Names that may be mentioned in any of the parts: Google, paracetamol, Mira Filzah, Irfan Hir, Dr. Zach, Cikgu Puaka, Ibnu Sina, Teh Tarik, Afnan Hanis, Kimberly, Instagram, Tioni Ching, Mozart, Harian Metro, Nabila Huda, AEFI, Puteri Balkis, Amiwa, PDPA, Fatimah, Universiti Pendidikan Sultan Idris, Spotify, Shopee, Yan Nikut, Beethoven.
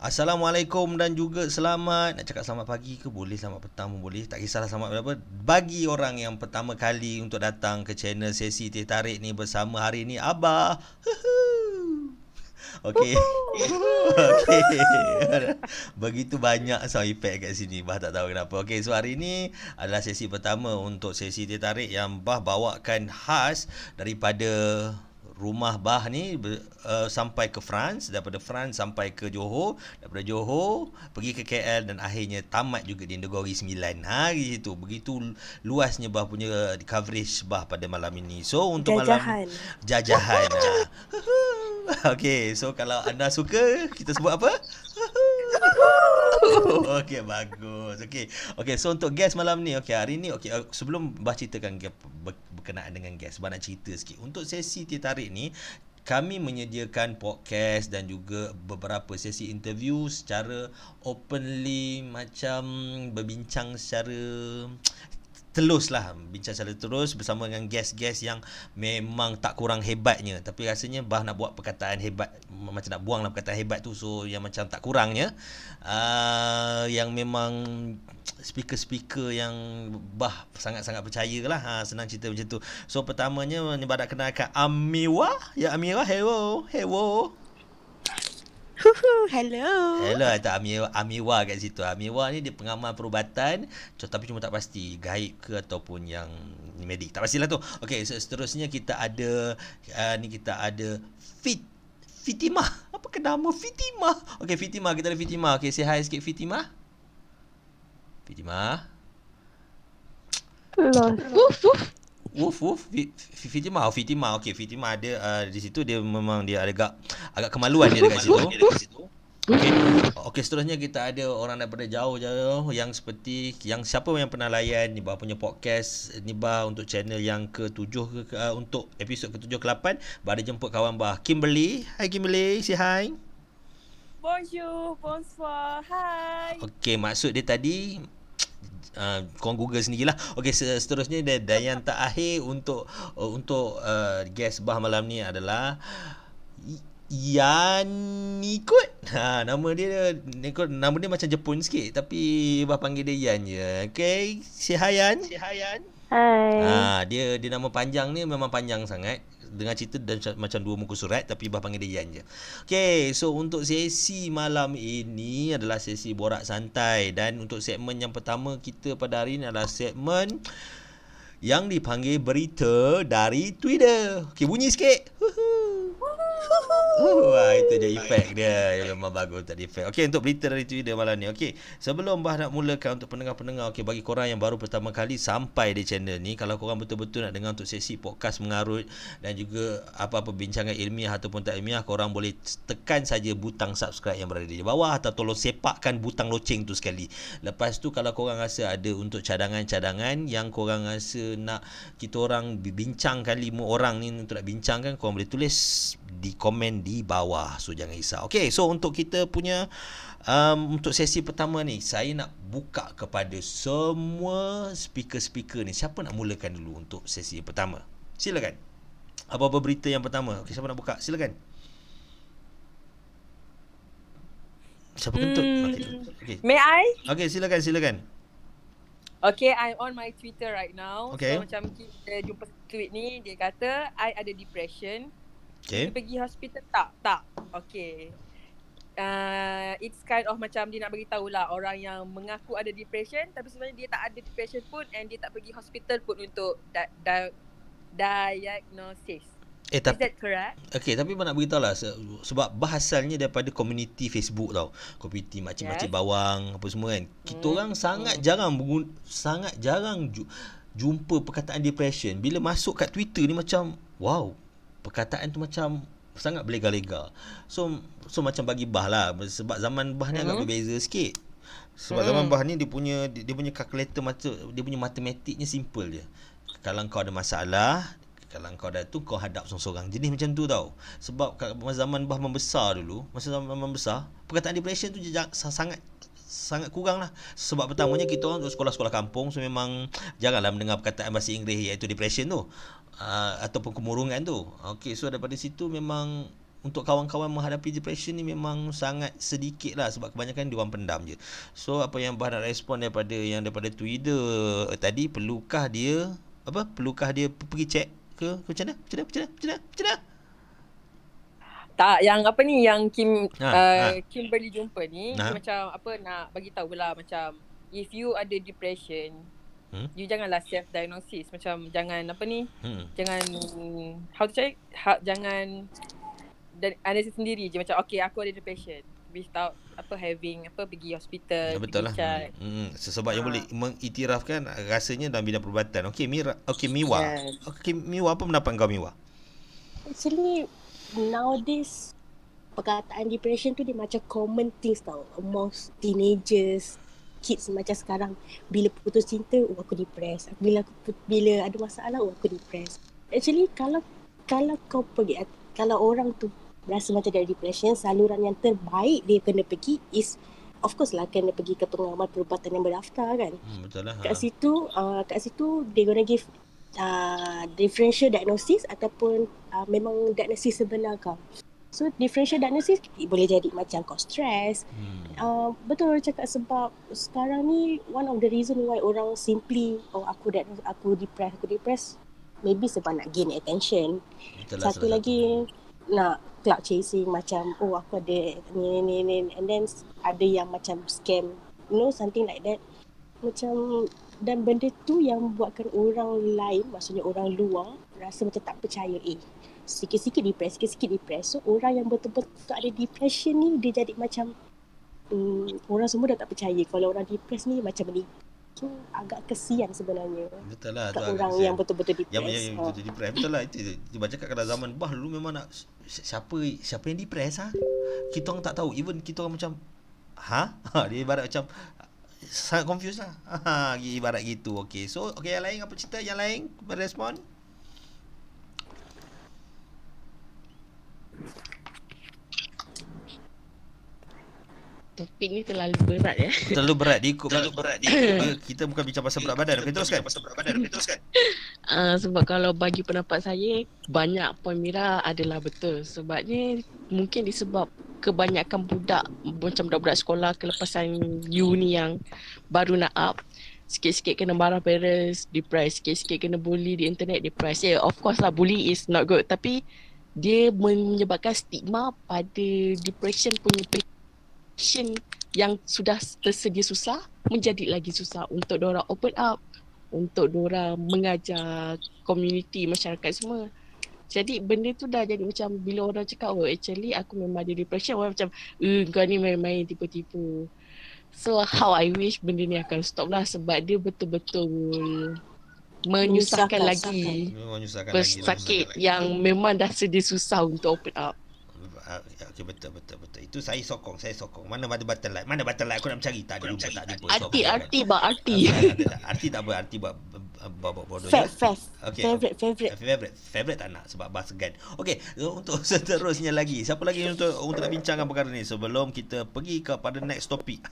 Assalamualaikum dan juga selamat. Nak cakap selamat pagi ke boleh, selamat petang pun boleh. Tak kisahlah selamat berapa. Bagi orang yang pertama kali untuk datang ke channel Sesi Teh Tarik ni bersama hari ni Abah. Okey. Okey. Begitu banyak sound effect kat sini. Bah tak tahu kenapa. Okey, so hari ni adalah sesi pertama untuk Sesi Teh Tarik yang Bah bawakan khas daripada rumah Bah ni sampai ke France, daripada France sampai ke Johor, daripada Johor pergi ke KL dan akhirnya tamat juga di Negeri Sembilan. Ha, gitu. Begitu luasnya Bah punya coverage Bah pada malam ini. So untuk jajahan. Malam jajahan. Okey, so kalau anda suka kita sebut apa? Okey, bagus. Okey. Okey, so untuk guest malam ni, okey hari ni, okey sebelum Bah ceritakan berkenaan dengan guest, Bah nak cerita sikit. Untuk sesi Teh Tarik ni, kami menyediakan podcast dan juga beberapa sesi interview secara openly, macam berbincang secara terus lah, bincang secara terus bersama dengan guest-guest yang memang tak kurang hebatnya. Tapi rasanya Bah nak buat perkataan hebat, macam nak buanglah perkataan hebat tu. So yang macam tak kurangnya, yang memang speaker-speaker yang Bah sangat-sangat percaya lah. Ha, senang cerita macam tu. So pertamanya Bah nak kenalkan Amiwa. Ya Amiwa, hello. Hello. Hello. Hello, tak Amiwa kat situ. Amiwa ni dia pengamal perubatan, tapi cuma tak pasti gaib ke ataupun yang medik. Tak pastilah tu. Okey, so seterusnya kita ada ni kita ada Fatimah. Apa ke nama Fatimah? Okey, Fatimah, kita ada Fatimah. Okey, say hi sikit Fatimah. Fatimah. Woof. Fatimah. Okey, Fatimah ada di situ, dia memang dia ada agak kemaluan dia dekat situ. Okey. Okey, seterusnya kita ada orang daripada jauh-jauh yang seperti yang siapa yang pernah layan Nibah punya podcast Nibah untuk channel yang ke-7 untuk episod ke-7 ke-8, Bah ada jemput kawan Bah Kimberly. Hai Kimberly, say hi. Bonjour, bonsoir. Hai. Okey, maksud dia tadi korang Google sendirilah. Okey, seterusnya dan yang terakhir untuk guest Bah malam ni adalah Yan Nikut. Ha, nama dia macam Jepun sikit tapi Bah panggil dia Yan je. Okey, si Hayan. Hai. Ha, dia nama panjang ni memang panjang sangat. Dengar cerita dan macam dua muka surat, tapi Bah panggil dia Yan je. Okay, so untuk sesi malam ini adalah sesi borak santai. Dan untuk segmen yang pertama kita pada hari ini adalah segmen yang dipanggil berita dari Twitter. Okay, bunyi sikit. Wah, itu dia efek dia. Memang bagus tadi efek. Okey, untuk berita dari Twitter malam ni. Okey, sebelum Bah nak mulakan untuk pendengar-pendengar, okey, bagi korang yang baru pertama kali sampai di channel ni, kalau korang betul-betul nak dengar untuk sesi podcast mengarut dan juga apa-apa bincangan ilmiah ataupun tak ilmiah, korang boleh tekan saja butang subscribe yang berada di bawah atau tolong sepakkan butang loceng tu sekali. Lepas tu kalau korang rasa ada untuk cadangan-cadangan yang korang rasa nak kita orang bincangkan, 5 orang ni untuk nak bincangkan, korang boleh tulis di komen di bawah. So jangan risau. Okay, so untuk kita punya untuk sesi pertama ni, saya nak buka kepada semua speaker-speaker ni. Siapa nak mulakan dulu untuk sesi pertama? Silakan. Apa-apa berita yang pertama? Okay, siapa nak buka? Silakan. Siapa kentut? Okay. May I? Okay, silakan. Okay, I'm on my Twitter right now. Okay. So macam kita jumpa tweet ni, dia kata I ada depression. Okay. Dia pergi hospital tak. Okay. It's kind of macam dia nak bagi tahulah orang yang mengaku ada depression tapi sebenarnya dia tak ada depression pun, and dia tak pergi hospital pun untuk diagnosis. Is that correct? Okay, tapi Bah nak beritahulah sebab bahasalnya daripada komuniti Facebook tau. Komuniti makcik-makcik bawang apa semua kan. Kita orang sangat jarang jumpa perkataan depression. Bila masuk kat Twitter ni macam wow, perkataan tu macam sangat berlega-lega. So macam bagi Bah lah, sebab zaman Bah ni agak berbeza sikit. Sebab zaman Bah ni dia punya kalkulator, dia punya matematiknya simple je. Kalau kau ada masalah, kalau kau ada tu, kau hadap seorang-seorang. Jenis macam tu tau. Sebab zaman Bah membesar dulu, masa zaman membesar, perkataan depression tu sangat kurang lah. Sebab pertamanya kita orang sekolah-sekolah kampung, so memang janganlah mendengar perkataan bahasa Inggeris iaitu depression tu ataupun kemurungan tu. Okay, so daripada situ memang untuk kawan-kawan menghadapi depression ni memang sangat sedikit lah, sebab kebanyakan diorang pendam je. So apa yang Bah nak respon daripada yang daripada Twitter tadi, perlukah dia apa, perlukah dia pergi cek ke macam mana? Macam mana? Tak, yang apa ni, yang Kimberly jumpa ni, macam apa nak bagi tahulah macam if you ada depression, you janganlah self diagnosis, macam jangan apa ni, jangan how to check, jangan analysis sendiri je macam okey aku ada depression without apa having apa pergi hospital, betul pergi lah. Sebab yang boleh mengiktirafkan rasanya dalam bidang perubatan. Okey Mira, okey Miwa. Yes. Okey Miwa, apa pendapat kau Miwa? Actually nowadays perkataan depression tu dia macam common things tau amongst teenagers, kids macam sekarang. Bila putus cinta, oh aku depressed. Bila ada masalah, oh aku depressed. Actually kalau kau pergi, kalau orang tu rasa macam dia depression, saluran yang terbaik dia kena pergi is of course lah kena pergi ke pengamal perubatan yang berdaftar kan. Betul lah. Kat situ dia gonna give differential diagnosis ataupun memang diagnosis sebenar kau. So differential diagnosis boleh jadi macam kau stress. Betul cakap, sebab sekarang ni one of the reason why orang simply oh aku depressed maybe sebab nak gain attention. Itulah, satu lagi nak cloud chasing macam oh aku ada ni and then ada yang macam scam, you know, something like that macam. Dan benda tu yang buatkan orang lain, maksudnya orang luar, rasa macam tak percaya. Sikit-sikit depress. So orang yang betul-betul ada depression ni, dia jadi macam orang semua dah tak percaya kalau orang depress ni macam ni. So agak kesian sebenarnya. Betul lah, kat orang kesian yang betul-betul depress. Yang betul-betul depress. Betul lah, itu baca kat dalam zaman Bah dulu memang nak siapa yang depress kita orang tak tahu. Even kita orang macam dia ibarat macam sangat confused lah. Ibarat gitu. Okay. So, okay, yang lain apa cerita? Yang lain berespon? Topik ni terlalu berat. Kita bukan bicara pasal berat badan. Teruskan. Sebab kalau bagi pendapat saya, banyak poin Mira adalah betul. Sebabnya mungkin disebab kebanyakan budak, macam budak-budak sekolah kelepasan uni yang baru nak up, sikit-sikit kena marah parents, depressed. Sikit-sikit kena bully di internet, depressed. Of course lah, bully is not good. Tapi dia menyebabkan stigma pada depression punya yang sudah tersedia susah menjadi lagi susah untuk diorang open up, untuk diorang mengajar komuniti masyarakat semua. Jadi benda tu dah jadi macam bila orang cakap oh actually aku memang ada depression, orang macam kau ni main-main tipu-tipu. So how I wish benda ni akan stop lah, sebab dia betul-betul menyusahkan lagi pesakit yang memang dah sedia susah untuk open up. Okay, betul. Itu saya sokong. Mana button like aku nak mencari, tak jumpa. Arti tak apa, bodoh. Favorite tak nak sebab bahasa gan. Okey, untuk seterusnya lagi. Siapa lagi untuk nak bincangkan perkara ni sebelum kita pergi kepada next topik.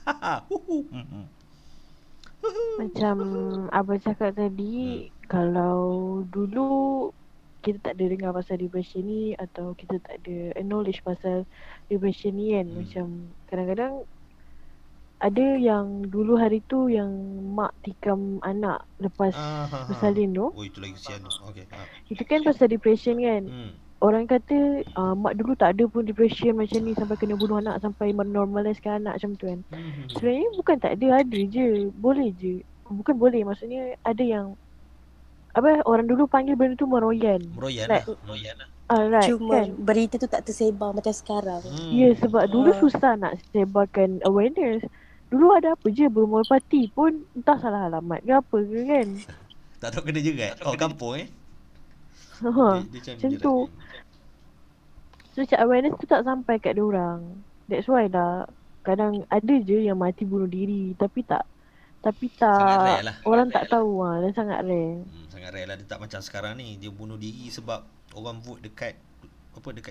Macam abang cakap tadi, kalau dulu kita tak ada dengar pasal depression ni atau kita tak ada knowledge pasal depression ni kan. Macam kadang-kadang ada yang dulu hari tu yang mak tikam anak lepas bersalin tu. Oh itu lagi kesian tu. Okay. Itu kan pasal depression kan. Orang kata mak dulu tak ada pun depression macam ni sampai kena bunuh anak, sampai menormaliskan anak macam tu kan. Sebenarnya bukan tak ada, ada je. Boleh je. Bukan boleh, maksudnya ada yang orang dulu panggil benda tu meroyan. Alright, cuma kan berita tu tak tersebar macam sekarang. Ya, sebab dulu susah nak sebarkan awareness. Dulu ada apa je, bermorpati pun entah salah alamat ke apa ke kan. Tak tahu kena juga kampung macam tu. So macam awareness tu tak sampai kat diorang. That's why lah kadang ada je yang mati bunuh diri, tapi tak orang tak tahu lah, dan sangat rare. Sangat rare lah, dia tak macam sekarang ni dia bunuh diri sebab orang vote dekat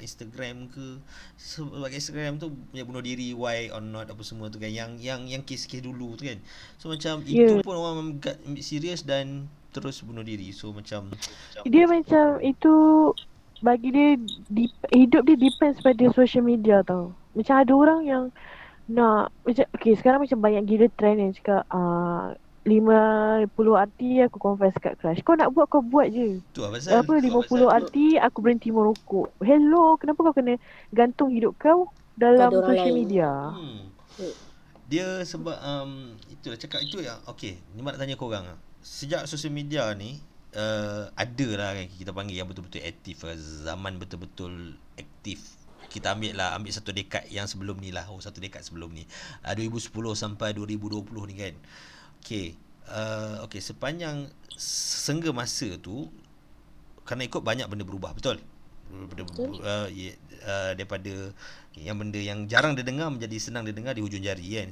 Instagram ke, sebab Instagram tu yang bunuh diri why or not apa semua tu kan, yang kes-kes dulu tu kan. So macam itu pun orang serius dan terus bunuh diri. So macam itu bagi dia hidup dia depends pada social media tau. Macam ada orang yang nak macam, okay sekarang macam banyak gila trend yang cakap 50 arti aku confess kat crush. Kau nak buat kau buat je. Tu apa pasal? Apa 50 arti aku berhenti merokok. Hello, kenapa kau kena gantung hidup kau dalam social media? Dia sebab itulah cakap itu ya. Okey, ni nak tanya kau orang. Sejak social media ni ada lah kan, kita panggil yang betul-betul aktif lah. Zaman betul-betul aktif. Kita ambil satu dekad yang sebelum ni lah. Oh, satu dekad sebelum ni 2010 sampai 2020 ni kan. Okey, okay, sepanjang sengga masa tu kena ikut banyak benda berubah, betul? Daripada yang benda yang jarang didengar menjadi senang didengar di hujung jari kan.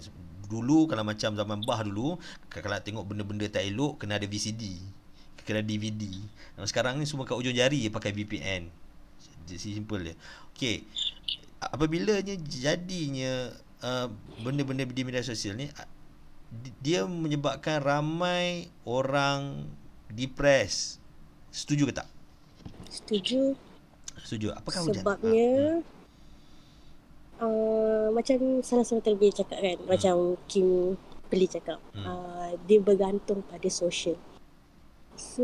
Dulu kalau macam zaman bah dulu, kalau tengok benda-benda tak elok kena ada VCD, kena DVD. Sekarang ni semua kat hujung jari pakai VPN. Simple je. Okey, apabila jadinya benda-benda di media sosial ni, dia menyebabkan ramai orang depres. Setuju ke tak? Setuju. Setuju. Apakah sebabnya macam salah seorang terlebih cakap kan, macam Kimberly cakap, dia bergantung pada social. So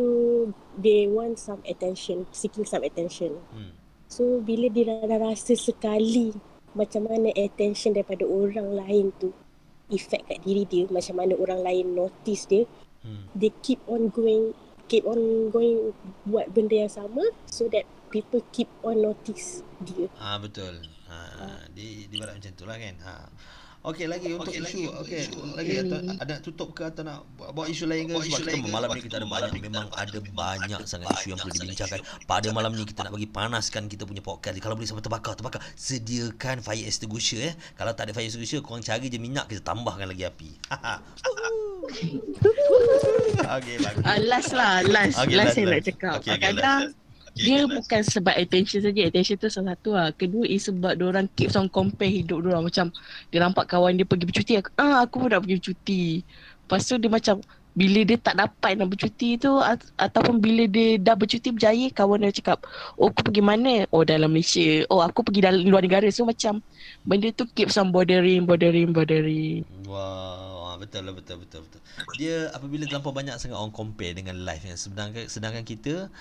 they want some attention, seeking some attention. So bila dia dah rasa sekali macam mana attention daripada orang lain tu efek kat diri dia, macam mana orang lain notice dia, they keep on going buat benda yang sama so that people keep on notice dia. Ah, betul. Dia barat macam tu lah kan. Okey, lagi untuk isu. Okey, lagi ada tutup ke atau nak bawa isu lain ke? Sebab malam ni kita ada banyak, memang ada banyak sangat isu yang perlu dibincangkan. Pada malam ni kita nak bagi panaskan kita punya podcast. Kalau boleh sampai terbakar. Sediakan fire extinguisher ya. Kalau tak ada fire extinguisher, korang cari je minyak, kita tambahkan lagi api. Okey, bagus. Last saya nak cakap. Kadang dia bukan sebab attention saja. Attention tu salah satu lah. Kedua is sebab diorang keep on compare hidup diorang. Macam dia nampak kawan dia pergi bercuti, aku pun nak pergi bercuti. Lepas tu dia macam bila dia tak dapat nak bercuti tu, ataupun bila dia dah bercuti berjaya, kawan dia cakap, oh aku pergi mana? Oh dalam Malaysia. Oh aku pergi dalam luar negara. So macam benda tu keep on bordering. Wow, betul. Dia apabila terlampau banyak sangat orang compare dengan life yang sedangkan kita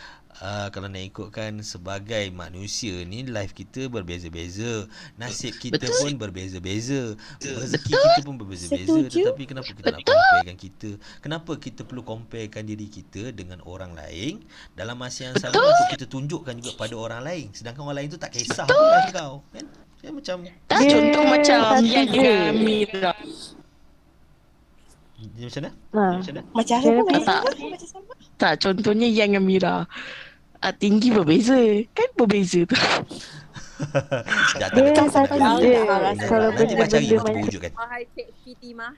kalau nak ikutkan sebagai manusia ni, life kita berbeza-beza, nasib kita pun berbeza-beza, rezeki kita pun berbeza-beza. Tetapi kenapa kita nak comparekan kita? Kenapa kita perlu comparekan diri kita dengan orang lain dalam masa yang sama untuk kita tunjukkan juga pada orang lain, sedangkan orang lain tu tak kisah dengan kau kan? Dia macam contoh macam Yan dengan Mira. Dia macam mana? Macam apa? Tak, contohnya Yang dengan Mira tinggi berbeza. Kan berbeza tu. Dia satu je. Kalau benda-benda macam Mahai Cik Fatimah.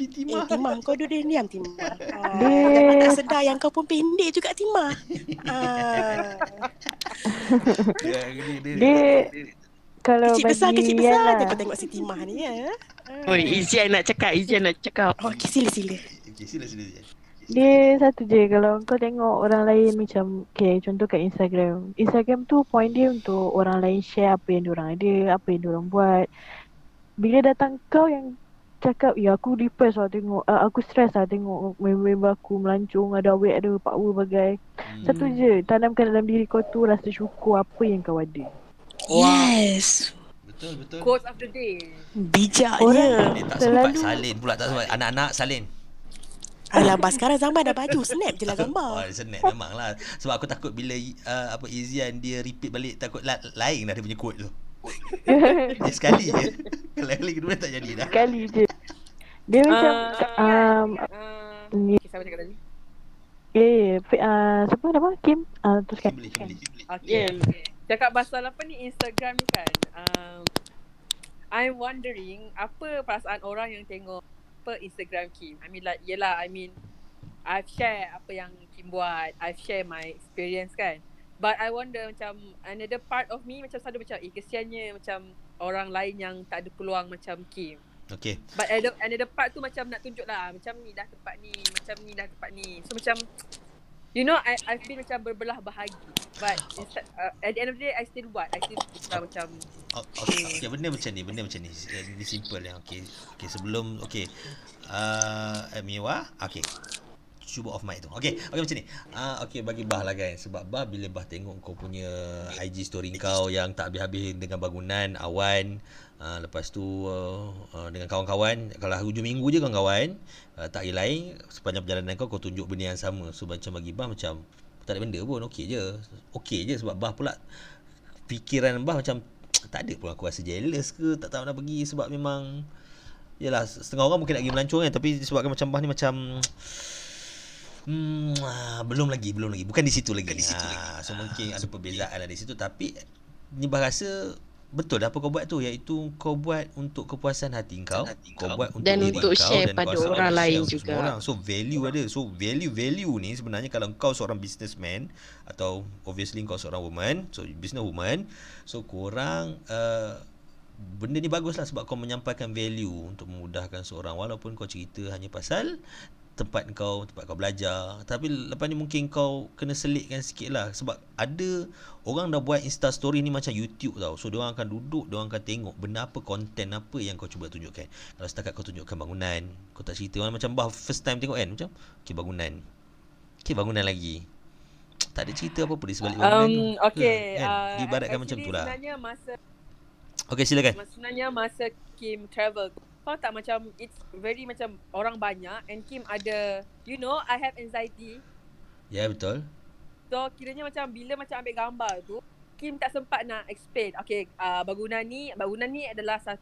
Fatimah, Timah kau duduk diam Timah. Jangan tak sedar yang kau pun pendek juga Timah. Dia kalau kecil besar lah. Tengok si Timah ni ya. Izan nak cakap. Okey, sila. Okey, sila. Dia satu je, kalau kau tengok orang lain macam, okay contoh kat Instagram. Instagram tu point dia untuk orang lain share apa yang diorang ada, apa yang diorang buat. Bila datang kau yang cakap, ya aku depressed lah tengok, aku stress lah tengok member aku melancong, ada awet, ada power bagai. Satu je, tanamkan dalam diri kau tu rasa syukur apa yang kau ada. Yes. Betul. Quote of the day. Bijaknya. Dia tak sempat salin pula, tak sempat. Anak-anak salin. Alah, sekarang zaman dah baju, snap je lah gambar. Oh, snap memang lah. Sebab aku takut bila Izian dia repeat balik, takut lain dah dia punya quote tu. Dia sekali je. Kali kedua tak jadi dah. Sekali je. Dia macam kisah macam tadi. Siapa nama? Kim? Teruskan. Kimberly. Okay. Cakap pasal apa ni Instagram ni kan. I'm wondering apa perasaan orang yang tengok Instagram Kim. I mean I've shared apa yang Kim buat, I've shared my experience kan. But I wonder macam another part of me macam selalu macam kesiannya macam orang lain yang tak ada peluang macam Kim. Okay. But another part tu macam nak tunjuk lah macam ni dah tempat ni. So macam you know I've been macam berbelah bahagi. But at the end of the day, I still buat. I still tukar macam okay, benda macam ni ni simple lah. Okay, sebelum Amiwa, cuba off mic tu. Okay macam ni. Okay, bagi Bah lah guys. Sebab Bah, bila Bah tengok kau punya IG story kau yang tak habis-habis dengan bangunan, awan, lepas tu dengan kawan-kawan, kalau hujung minggu je kawan-kawan, tak ada lain, sepanjang perjalanan kau tunjuk benda yang sama. So macam bagi Bah macam tak ada benda pun, okey je sebab Bah pula, fikiran Bah macam tak ada pun aku rasa jealous ke, tak tahu nak pergi. Sebab memang yalah, setengah orang mungkin nak pergi melancong kan, tapi sebabkan macam Bah ni macam belum lagi. Bukan di situ lagi. So mungkin ada perbezaan ada di situ. Tapi ni Bah rasa betul apa kau buat tu, iaitu kau buat untuk kepuasan hati kau, buat untuk dan untuk share pada orang lain juga. So value ada. So value ni sebenarnya kalau kau seorang businessman atau obviously kau seorang woman, so businesswoman, so korang benda ni baguslah sebab kau menyampaikan value untuk memudahkan seorang. Walaupun kau cerita hanya pasal tempat kau belajar, tapi lepas ni mungkin kau kena selitkan sikit lah. Sebab ada orang dah buat Insta story ni macam YouTube tau. So diorang akan duduk, diorang akan tengok benda apa, konten apa yang kau cuba tunjukkan. Kalau setakat kau tunjukkan bangunan, kau tak cerita orang macam Bah first time tengok kan, macam bangunan lagi, tak ada cerita apa-apa di sebalik bangunan tu. Diibaratkan macam tu lah. Silakan. Sebenarnya masa Kim travel, kau tak macam it's very macam orang banyak, and Kim ada, you know, I have anxiety. Ya, betul. So kiranya macam bila macam ambil gambar tu, Kim tak sempat nak explain. Bangunan ni adalah salah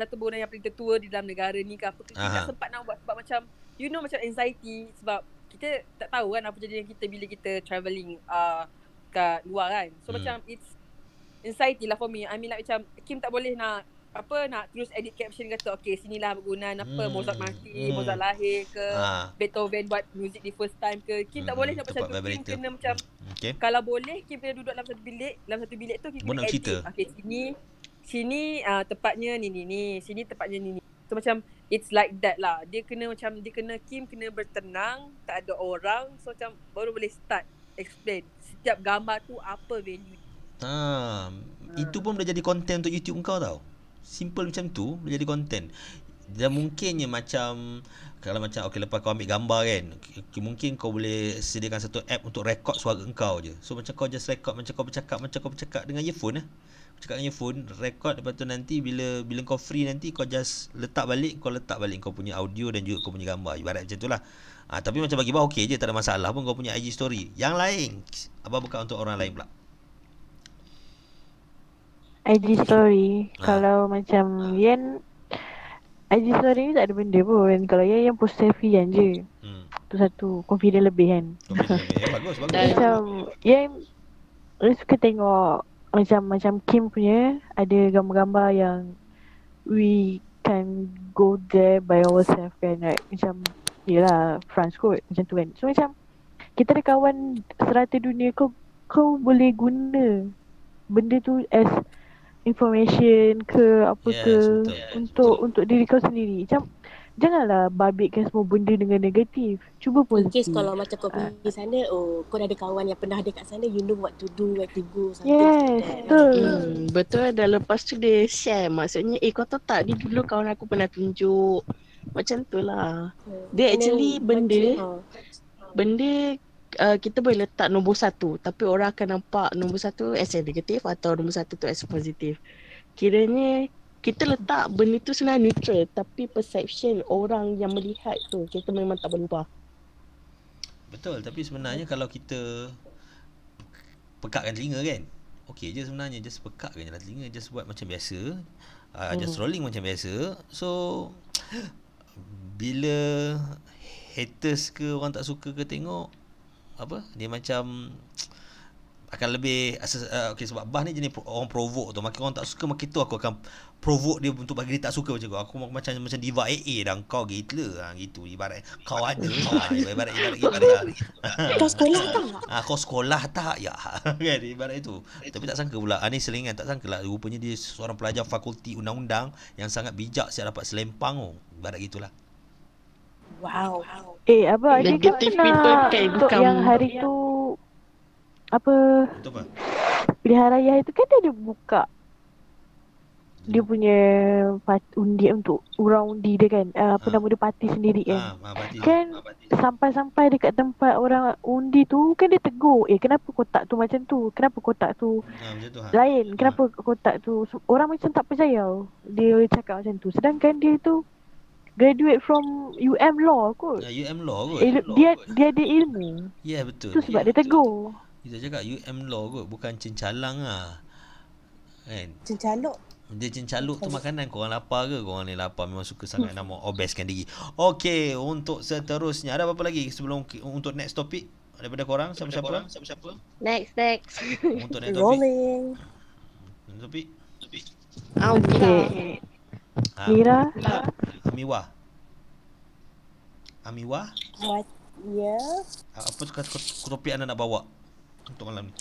satu bangunan yang paling tertua di dalam negara ni ke apa. Kim tak sempat nak buat sebab macam, you know, macam anxiety. Sebab kita tak tahu kan apa jadi kita bila kita travelling kat luar kan. So macam it's anxiety lah for me. I mean like macam Kim tak boleh nak nak terus edit caption kata sinilah bangunan apa, Mozart mati, Mozart lahir ke, Beethoven buat music di first time ke. Kim tak boleh nak macam tu. Kim kena macam kalau boleh Kim kena duduk dalam satu bilik. Dalam satu bilik tu Kim kena edit cerita. Sini tepatnya ni, sini tepatnya ni. So macam it's like that lah. Dia kena Kim kena bertenang, tak ada orang. So macam baru boleh start explain setiap gambar tu apa value. Itu pun boleh jadi konten untuk YouTube kau tau. Simple macam tu boleh jadi konten. Dan mungkinnya macam kalau macam lepas kau ambil gambar kan, mungkin kau boleh sediakan satu app untuk rekod suara engkau je. So macam kau just rekod macam kau bercakap dengan earphone lah. Cakap dengan earphone, rekod, lepas tu nanti bila kau free nanti kau just letak balik kau punya audio dan juga kau punya gambar. Ibarat macam tu lah. Tapi macam bagi Bah je, tak ada masalah pun kau punya IG story. Yang lain Abang buka untuk orang lain pula. IG story kalau macam Yan, IG story ni tak ada benda pun. Kalau Yan post selfie Yan je. Tu satu confident lebih kan. Bagus. Macam Yan suka tengok macam Kim punya ada gambar-gambar yang we can go there by ourselves kan, right? Macam yelah France kot macam tu kan. So macam kita ada kawan serata dunia, kau boleh guna benda tu as information ke apa ke untuk diri kau sendiri. Macam janganlah babitkan semua benda dengan negatif. Cuba positif. In case kalau macam kau pergi sana, kau dah ada kawan yang pernah ada kat sana, you know what to do, where to go, something. Betul. Dan lepas tu dia share. Maksudnya kau tahu tak, ni dulu kawan aku pernah tunjuk. Macam tu lah. Dia actually benda kita boleh letak nombor 1, tapi orang akan nampak nombor 1 as negatif atau nombor 1 tu as positif. Kiranya kita letak benda tu sebenarnya neutral, tapi perception orang yang melihat tu kita memang tak berubah. Betul, tapi sebenarnya kalau kita pekakkan telinga kan, je sebenarnya, just pekakkan telinga, just buat macam biasa, just rolling macam biasa. So bila haters ke orang tak suka ke tengok dia macam akan lebih sebab Bah ni jenis orang provoke tu. Makin orang tak suka, makin tu aku akan provoke dia untuk bagi dia tak suka. Macam aku macam diva AA dah. Kau Hitler gitu. Ibarat kau ada ibarat kau sekolah tak? Kau sekolah tak? Ya kan, ibarat itu. Tapi tak sangka pula ni selingan, tak sangka lah rupanya dia seorang pelajar fakulti undang-undang yang sangat bijak, siap dapat selempang ibarat gitulah. Wow. Abang, negative people kan, bukan yang hari tu apa, apa? Pilihan raya itu kan dia buka dia punya undi untuk orang undi dia kan, apa nama dia, parti sendiri kan. Kan sampai-sampai dekat tempat orang undi tu kan dia tegur, kenapa kotak tu macam tu, kenapa kotak tu lain, kenapa kotak tu. Orang macam tak percaya dia cakap macam tu, sedangkan dia tu graduate from UM Law kot. UM Law kot. Dia ada ilmu. Ya betul. Tu sebab dia tegur. Dia cakap UM Law kot, bukan cencalang lah. Kan? Cencaluk. Dia cencaluk tu makanan. Korang lapar ke? Korang ni lapar memang suka sangat nak obeskan diri. Okey, untuk seterusnya ada apa-apa lagi sebelum untuk next topic daripada korang siapa-siapa? Next. Untuk next topic. Rolling. Topik. Okey. Mira, Amiwa? Ya. Apa topik anda nak bawa untuk malam ni?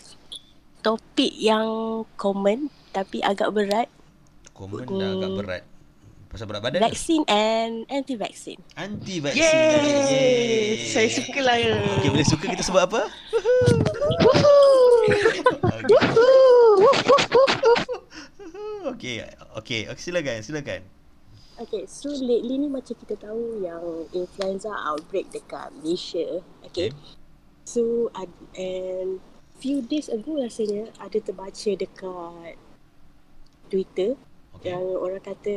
Topik yang common tapi agak berat. Common dan agak berat. Pasal berat badan. Vaksin and anti-vaksin. Yeay. Saya suka lah ya. Okay, boleh suka kita sebab apa? Okay, silakan. Okay, so lately ni macam kita tahu yang influenza outbreak dekat Malaysia. Okay. So, and few days ago rasanya ada terbaca dekat Twitter yang orang kata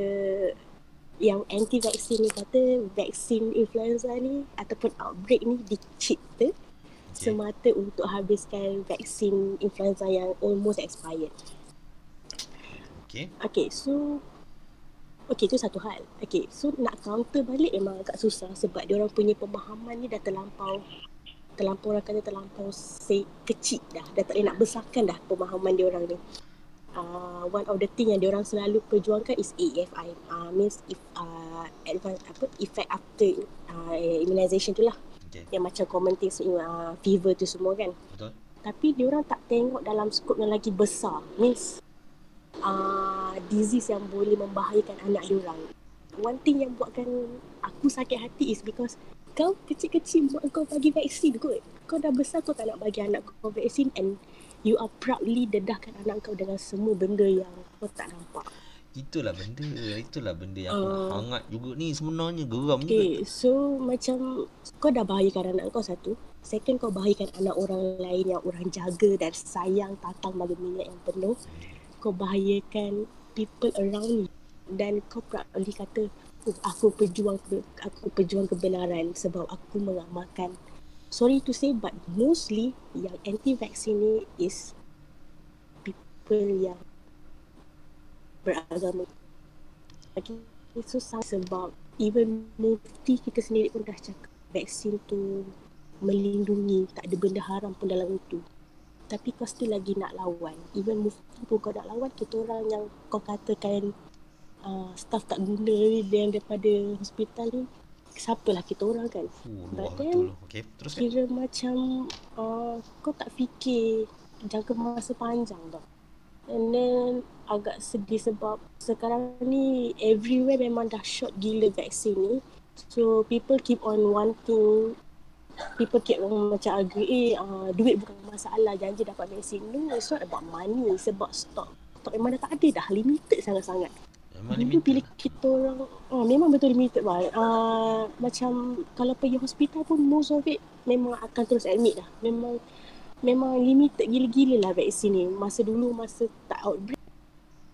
yang anti-vaksin ni kata vaksin influenza ni ataupun outbreak ni dicipta semata untuk habiskan vaksin influenza yang almost expired. Okay, tu satu hal. Okay, so nak counter balik memang agak susah sebab diorang punya pemahaman ni dah terlampau, orang kata terlampau kecil dah. Dah tak boleh nak besarkan dah pemahaman diorang ni. One of the thing yang diorang selalu perjuangkan is AFI, means effect after immunisation tu lah. Yang macam common things, fever tu semua kan. Betul. Tapi diorang tak tengok dalam skop yang lagi besar, means disease yang boleh membahayakan anak diorang. One thing yang buatkan aku sakit hati is because kau kecil-kecil buat kau bagi vaksin kot. Kau dah besar kau tak nak bagi anak kau vaksin and you are proudly dedahkan anak kau dengan semua benda yang kau tak nampak. Itulah benda yang aku hangat juga ni sebenarnya, geram juga. So macam kau dah bahayakan anak kau satu. Second, kau bahayakan anak orang lain yang orang jaga dan sayang tatang bagi minyak yang penuh. Kau bahayakan people around you dan kau proudly kata aku perjuang kebenaran sebab aku mengamalkan. Sorry to say but mostly yang anti-vaksin ni is people yang beragama. It's susah sebab even mufti kita sendiri pun dah cakap vaksin tu melindungi, tak ada benda haram pun dalam itu. Tapi kau still lagi nak lawan. Even mufti pun kau nak lawan. Kita orang yang kau katakan staff tak guna ni daripada hospital ni, siapalah kita orang kan. Betul. Okay, teruskan. Kira macam kau tak fikir jangka masa panjang tau. And then agak sedih sebab sekarang ni everywhere memang dah short gila vaksin ni. So people keep on wanting, people keep macam agree duit bukan masalah, janji dapat vaksin. No, it's not about money sebab stok memang dah tak ada dah, limited sangat-sangat. Memang limited. Bila kita orang memang betul limited lah. Macam kalau pergi hospital pun most of it memang akan terus admit dah. Memang limited gila-gila lah vaksin ni. Masa dulu masa tak outbreak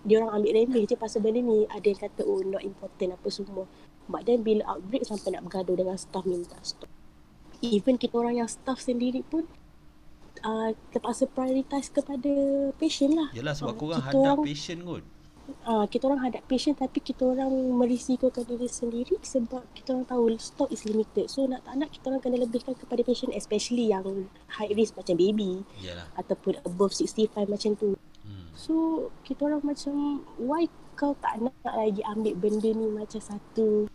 diorang ambil remeh je pasal benda ni. Ada yang kata oh not important apa semua. But then bila outbreak sampai nak bergaduh dengan staff minta stok. Even kita orang yang staff sendiri pun terpaksa prioritize kepada patient lah. Yelah sebab korang hadap patient kot. Kita orang hadap patient tapi kita orang merisikokan diri sendiri sebab kita orang tahu stock is limited. So nak tak nak kita orang kena lebihkan kepada patient, especially yang high risk macam baby. Yalah. Ataupun above 65 macam tu. So kita orang macam why kau tak nak lagi ambil benda ni macam satu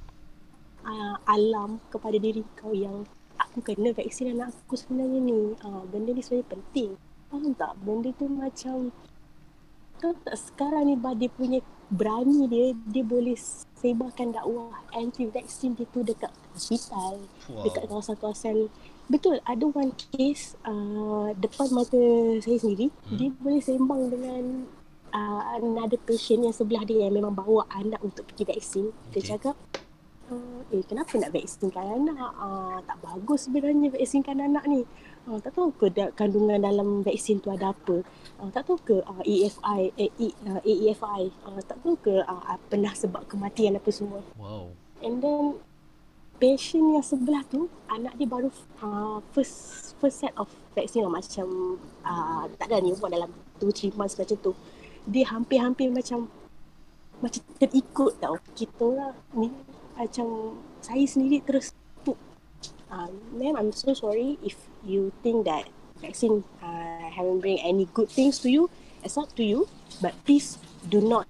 alam kepada diri kau yang aku kena vaksin anak aku sebenarnya ni. Benda ni sebenarnya penting. Faham tak? Benda tu macam kau tak, sekarang ni dia punya berani dia boleh sebarkan dakwah anti-vaksin dia tu dekat hospital, dekat kawasan-kawasan Betul, ada one case depan mata saya sendiri. Dia boleh sembang dengan another patient yang sebelah dia yang memang bawa anak untuk pergi vaksin. Okay. Dia cakap, kenapa nak vaksinkan anak? Tak bagus sebenarnya vaksinkan anak ni. Tak tahu ke kandungan dalam vaksin tu ada apa? Tak tahu ke AEFI? Tak tahu ke pernah sebab kematian apa semua? Wow. And then patient yang sebelah tu, anak dia baru first set of vaksin lah, macam tak ada newborn dalam 2-3 months macam tu. Dia hampir-hampir macam terikut tau. Kita lah ni macam saya sendiri terus tu. Ma'am, I'm so sorry if you think that vaccine haven't bring any good things to you. It's not to you, but please do not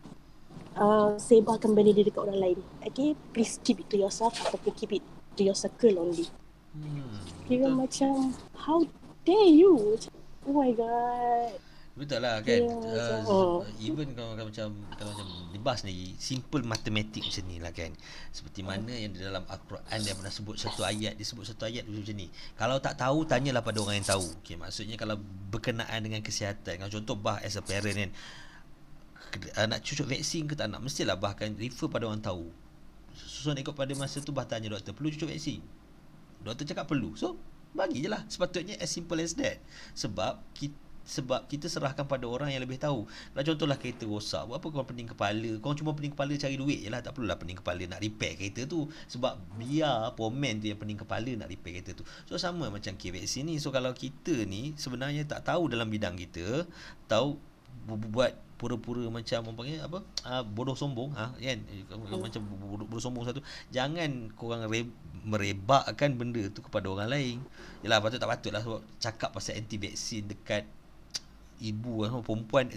sebarkan benda dia dekat orang lain. Okay, please keep it to yourself ataupun keep it to your circle only. Kira macam, how dare you? Oh my god. Betul lah kan, even kalau macam dibahas ni, simple matematik macam ni lah kan. Seperti mana yang dalam Al-Quran dia pernah sebut satu ayat, macam ni. Kalau tak tahu, tanyalah pada orang yang tahu. Okay, maksudnya kalau berkenaan dengan kesihatan, kalau contoh bah as a parent kan, nak cucuk vaksin ke tak nak, mestilah bahkan refer pada orang tahu. So nak ikut pada masa tu, bah tanya doktor, perlu cucuk vaksin? Doktor cakap perlu, so bagi je lah. Sepatutnya as simple as that. Sebab kita serahkan pada orang yang lebih tahu. Kalau contohlah kereta rosak, buat apa korang pening kepala? Korang cuma pening kepala cari duit je lah. Tak perlulah pening kepala nak repair kereta tu. Sebab biar pomen tu yang pening kepala nak repair kereta tu. So sama macam vaksin ni. So kalau kita ni sebenarnya tak tahu dalam bidang kita, tahu buat pura-pura macam orang panggil apa, bodoh sombong, kan, macam bodoh sombong satu. Jangan korang merebakkan benda tu kepada orang lain. Yalah, patut tak patut lah sebab cakap pasal anti vaksin dekat ibu kan, perempuan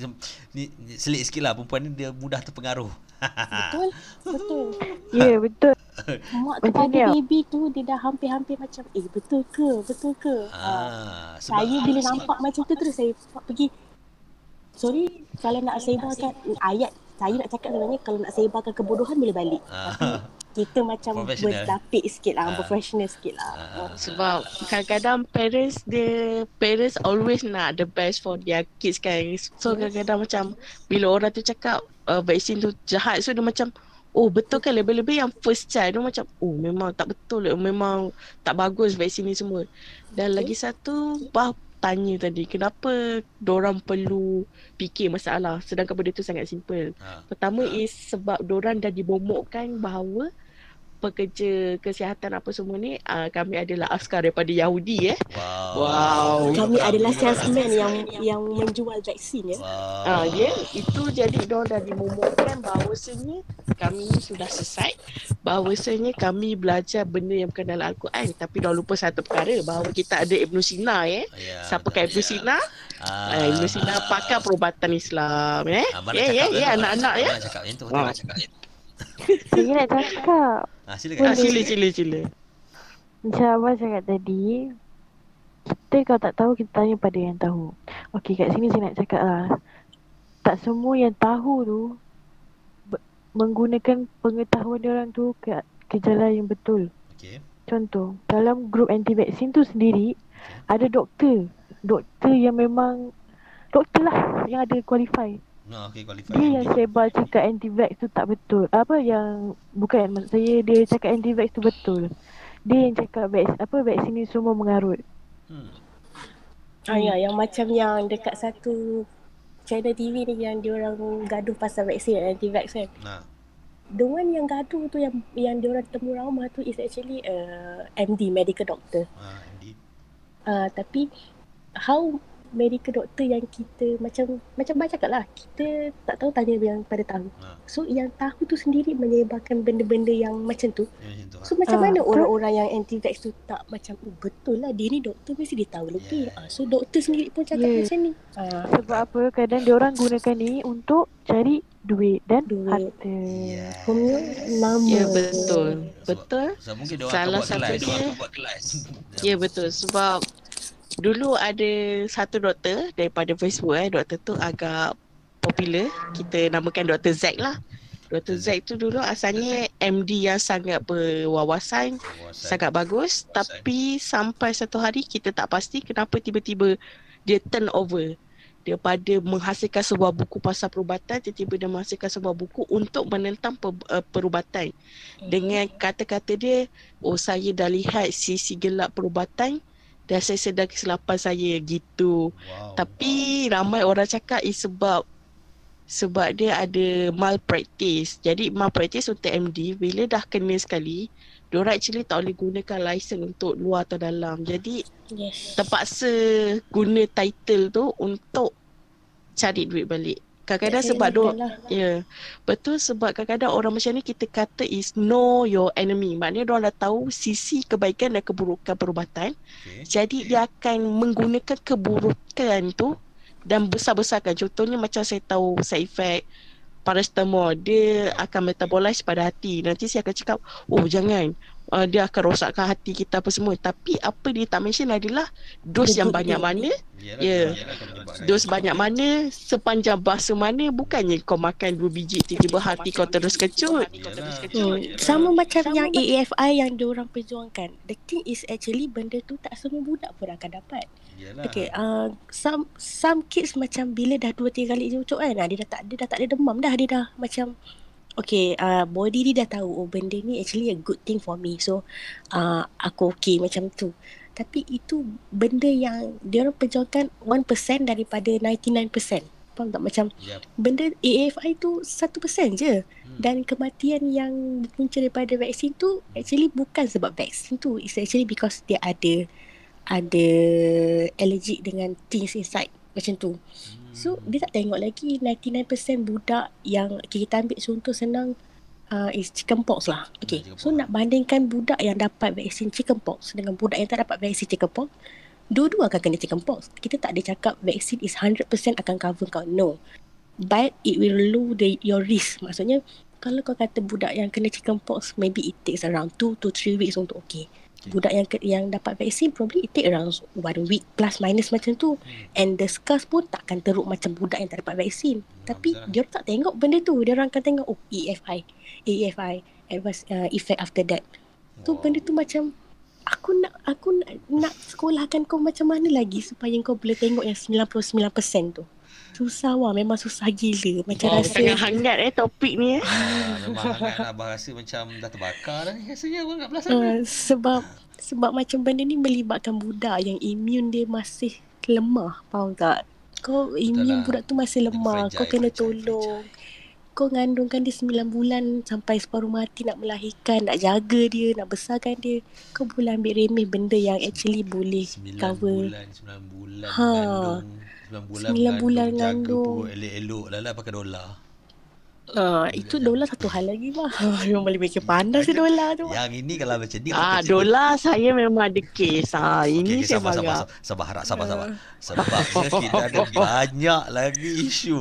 ni selit sikit lah. Perempuan ni dia mudah terpengaruh. Betul. Ya, betul. Mak kepada baby tu dia dah hampir-hampir macam, betul ke? Saya bila nampak macam tu terus saya pergi, sorry, kalau nak sebarkan ayat, saya nak cakap sebenarnya kalau nak sebarkan kebodohan boleh balik. Kita macam berlapik sikit lah, professional sikit lah. Sebab kadang-kadang parents always nak the best for their kids kan. So kadang-kadang macam bila orang tu cakap vaksin tu jahat, so dia macam, oh betul kan, lebih-lebih yang first child dia macam, oh memang tak betul, memang tak bagus vaksin ni semua. Dan lagi satu, bah tanya tadi, kenapa dorang perlu fikir masalah sedangkan benda tu sangat simple. Pertama is sebab dorang dah dibomokkan bahawa pekerja kesihatan apa semua ni, kami adalah askar daripada Yahudi. Wow. Kami adalah salesman yang menjual vaksin ya. Itu jadi diorang dah dimomokkan bahawasanya kami ni sudah sesat, bahawasanya kami belajar benda yang bukan dalam Al-Quran, tapi diorang lupa satu perkara bahawa kita ada Ibnu Sina ya. Siapakah Ibnu Sina? Ibnu Sina pakar perubatan Islam ya. Anak-anak ya. Nak cakap. Saya nak cakap. Sila. Macam Abang cakap tadi, kita kalau tak tahu, kita tanya pada yang tahu. Okey, kat sini saya nak cakap lah, tak semua yang tahu tu menggunakan pengetahuan diorang tu ke jalan yang betul. Okay. Contoh, dalam grup anti-vaksin tu sendiri, ada doktor yang memang doktor lah yang ada qualify. Dia yang sebar cakap anti-vax tu tak betul. Maksud saya dia cakap anti-vax tu betul. Dia yang cakap vaksin ni semua mengarut. Yang macam yang dekat satu channel TV ni yang diorang gaduh pasal vaksin dan anti-vax kan. The one yang gaduh tu yang diorang temu ramah tu is actually MD, medical doctor. MD. Tapi how medical doktor yang kita macam cakap lah, kita tak tahu tanya yang pada tahu. So yang tahu tu sendiri menyebarkan benda-benda yang macam tu. So macam mana orang-orang yang anti-vax tu tak macam, betul lah dia ni doktor mesti dia tahu lebih. So doktor sendiri pun cakap macam ni. Sebab apa kadang diorang gunakan ni untuk cari duit dan harta. Betul. Sebab mungkin diorang buat kelas. Betul. Sebab dulu ada satu doktor daripada Facebook, doktor tu agak popular, kita namakan Dr. Zach lah. Dr. Zach tu dulu asalnya MD yang sangat berwawasan, sangat bagus. Tapi sampai satu hari kita tak pasti kenapa tiba-tiba dia turn over. Daripada menghasilkan sebuah buku pasal perubatan, tiba-tiba dia menghasilkan sebuah buku untuk menentang perubatan. Dengan kata-kata dia, oh saya dah lihat sisi gelap perubatan dan saya sedar kesilapan saya gitu. Wow. Tapi ramai orang cakap sebab dia ada malpractice. Jadi malpractice untuk MD bila dah kena sekali, diorang actually tak boleh gunakan license untuk luar atau dalam. Jadi terpaksa guna title tu untuk cari duit balik. Kadang-kadang sebab betul, sebab kadang-kadang orang macam ni kita kata is know your enemy. Maknanya diorang dah tahu sisi kebaikan dan keburukan perubatan. Jadi dia akan menggunakan keburukan tu dan besar-besarkan. Contohnya macam saya tahu side effect paracetamol, dia akan metabolize pada hati. Nanti saya akan cakap, oh jangan, dia akan rosakkan hati kita apa semua. Tapi apa dia tak mention adalah dos yang banyak mana. Dos banyak mana, sepanjang bahasa mana. Bukannya kau makan 2 biji tiba-tiba hati kau terus kecut. Sama macam yang AAFI yang diorang perjuangkan. The thing is actually benda tu tak semua budak pun akan dapat. Okay, some kids macam bila dah 2-3 kali cucuk kan, dia dah tak ada demam dah. Dia dah macam okay, body dia dah tahu, oh benda ni actually a good thing for me. So, aku okay macam tu. Tapi itu benda yang diorang perjuangkan 1% daripada 99%. Faham tak? Macam benda AAFI tu 1% je. Dan kematian yang muncul daripada vaksin tu actually bukan sebab vaksin tu. It's actually because dia ada allergic dengan things inside. Macam tu. So dia tak tengok lagi 99% budak yang kita ambil contoh senang is chickenpox lah. Okay, so nak bandingkan budak yang dapat vaksin chickenpox dengan budak yang tak dapat vaksin chickenpox, dua-dua akan kena chickenpox. Kita tak ada cakap vaksin is 100% akan cover kau. No, but it will lower your risk. Maksudnya kalau kau kata budak yang kena chickenpox, maybe it takes around 2 to 3 weeks untuk okay. Budak yang dapat vaksin probably it take around 1 week plus minus macam tu. And the scars pun takkan teruk macam budak yang tak dapat vaksin. Tapi dia tak tengok benda tu. Dia orang akan tengok, oh AAFI, adverse effect after that. So benda tu macam aku nak sekolahkan kau macam mana lagi supaya kau boleh tengok yang 99% tu. Susah wah, memang susah gila. Macam rasa hangat topik ni. Memang hangat lah, bahasa macam dah terbakar dah ni rasanya orang kat belasan ni. Sebab macam benda ni melibatkan budak yang imun dia masih lemah, faham tak? Kau imun budak tu masih lemah, kau kena tolong. Kau ngandungkan dia 9 bulan sampai separuh mati, nak melahirkan, nak jaga dia, nak besarkan dia. Kau boleh ambil remeh benda yang actually boleh 9 cover. 9 bulan ngandung. 9 bulan ngandung. Elok-elok lah pakai dolar. Itu dolar satu hal lagi lah. Memang boleh bikin panas dolar tu. Yang ini kalau macam ni. Dolar saya memang ada kes. Ini saya agak. Sabar. Sebabnya kita ada banyak lagi isu.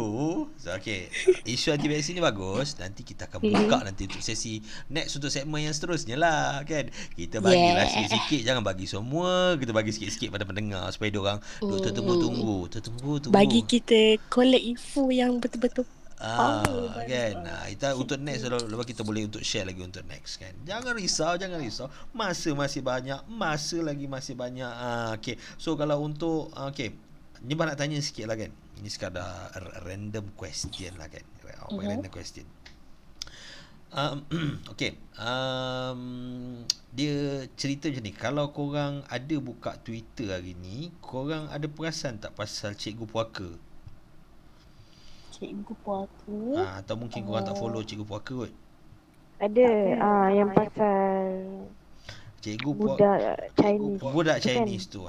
So, okay. Isu anti-vaksin ni bagus. Nanti kita akan buka nanti untuk sesi next untuk segmen yang seterusnya lah. Kan? Kita bagilah sikit-sikit. Jangan bagi semua. Kita bagi sikit-sikit pada pendengar. Supaya diorang tertunggu-tunggu. Bagi kita collect info yang betul-betul kan. Kita untuk next lepas kita boleh untuk share lagi untuk next kan. Jangan risau. Masa lagi masih banyak. Okey. So kalau untuk okey, ni nak tanya sikit lah kan. Ni sekadar random question lah kan. Random question. Okey. Dia cerita macam ni. Kalau korang ada buka Twitter hari ni, korang ada perasan tak pasal Cikgu Puaka? Cikgu Puaka. Atau mungkin korang tak follow Cikgu Puaka kot. Ada yang pasal Cikgu Puaka budak Chinese tu.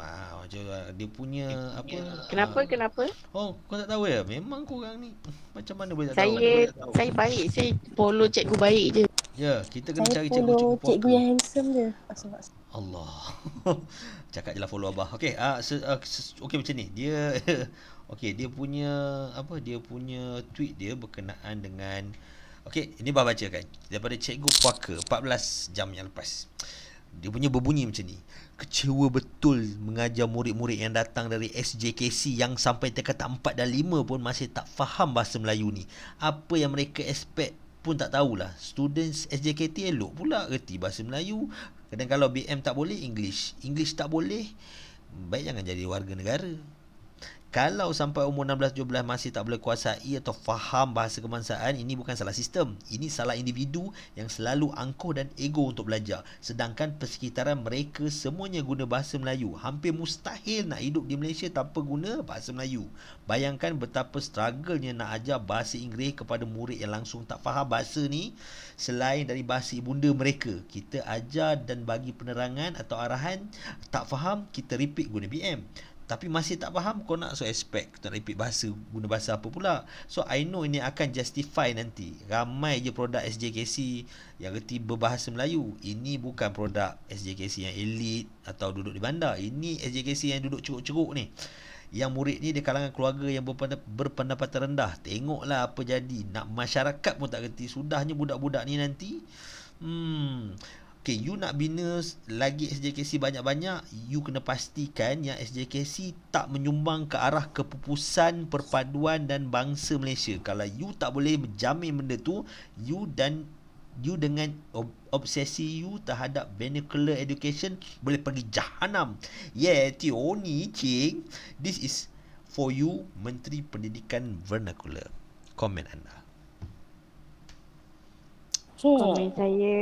Dia punya apa? Kenapa? Oh, kau tak tahu ya? Memang korang ni macam mana boleh tak tahu? Saya baik, saya follow cikgu baik je. Ya, kita kena cari cikgu Puaka. Cikgu yang handsome je. Allah. Cakap je lah follow abah. Okey, okey macam ni. Dia okey, dia punya tweet dia berkenaan dengan okey, ini bah bacakan daripada Cikgu Puaka 14 jam yang lepas. Dia punya berbunyi macam ni. Kecewa betul mengajar murid-murid yang datang dari SJKC yang sampai tingkatan 4 dan 5 pun masih tak faham bahasa Melayu ni. Apa yang mereka expect pun tak tahulah. Students SJKT elok pula, reti bahasa Melayu. Kadang kalau BM tak boleh, English tak boleh, baik jangan jadi warga negara. Kalau sampai umur 16-17 masih tak boleh kuasai atau faham bahasa kebangsaan, ini bukan salah sistem. Ini salah individu yang selalu angkuh dan ego untuk belajar. Sedangkan persekitaran mereka semuanya guna bahasa Melayu. Hampir mustahil nak hidup di Malaysia tanpa guna bahasa Melayu. Bayangkan betapa struggle-nya nak ajar bahasa Inggeris kepada murid yang langsung tak faham bahasa ni selain dari bahasa ibunda mereka. Kita ajar dan bagi penerangan atau arahan, tak faham, kita repeat guna BM. Tapi masih tak faham, kau nak so expect kau nak repeat bahasa guna bahasa apa pula? So I know ini akan justify nanti. Ramai je produk SJKC yang reti berbahasa Melayu. Ini bukan produk SJKC yang elite atau duduk di bandar. Ini SJKC yang duduk ceruk-ceruk ni, yang murid ni di kalangan keluarga yang berpendapatan rendah. Tengoklah apa jadi. Nak masyarakat pun tak reti. Sudahnya budak-budak ni nanti okay, you nak bina lagi SJKC banyak-banyak, you kena pastikan yang SJKC tak menyumbang ke arah kepupusan, perpaduan dan bangsa Malaysia. Kalau you tak boleh menjamin benda tu, you dengan obsesi you terhadap vernacular education boleh pergi jahanam. Yeah, Tioni Ching, this is for you, Menteri Pendidikan Vernacular. Komen anda. Komen saya,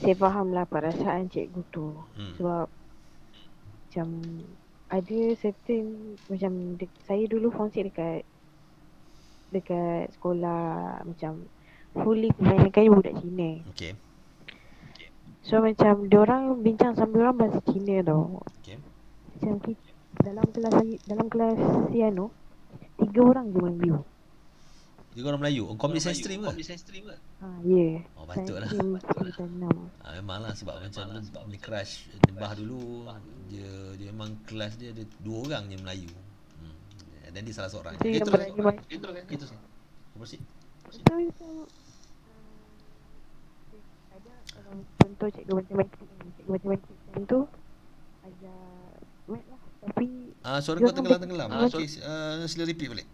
saya fahamlah perasaan cikgu tu. Sebab macam ada certain, macam saya dulu form 6 dekat sekolah macam fully kebanyakan budak Cina. Okay. So macam diorang bincang sama diorang bahasa Cina tau. Okay. Macam dalam kelas Siano, 3 orang je Melayu. 3 orang Melayu. Competition stream ke? Ya. Oh, patutlah. Memanglah sebab macam sebab boleh crush Debah dulu. Dia memang kelas dia ada 2 orang je Melayu. Dan dia salah seorang. Dia terus. Ada contoh cikgu matematik tu ajar math lah, tapi suara kau tenggelam. Okey, sila repeat balik.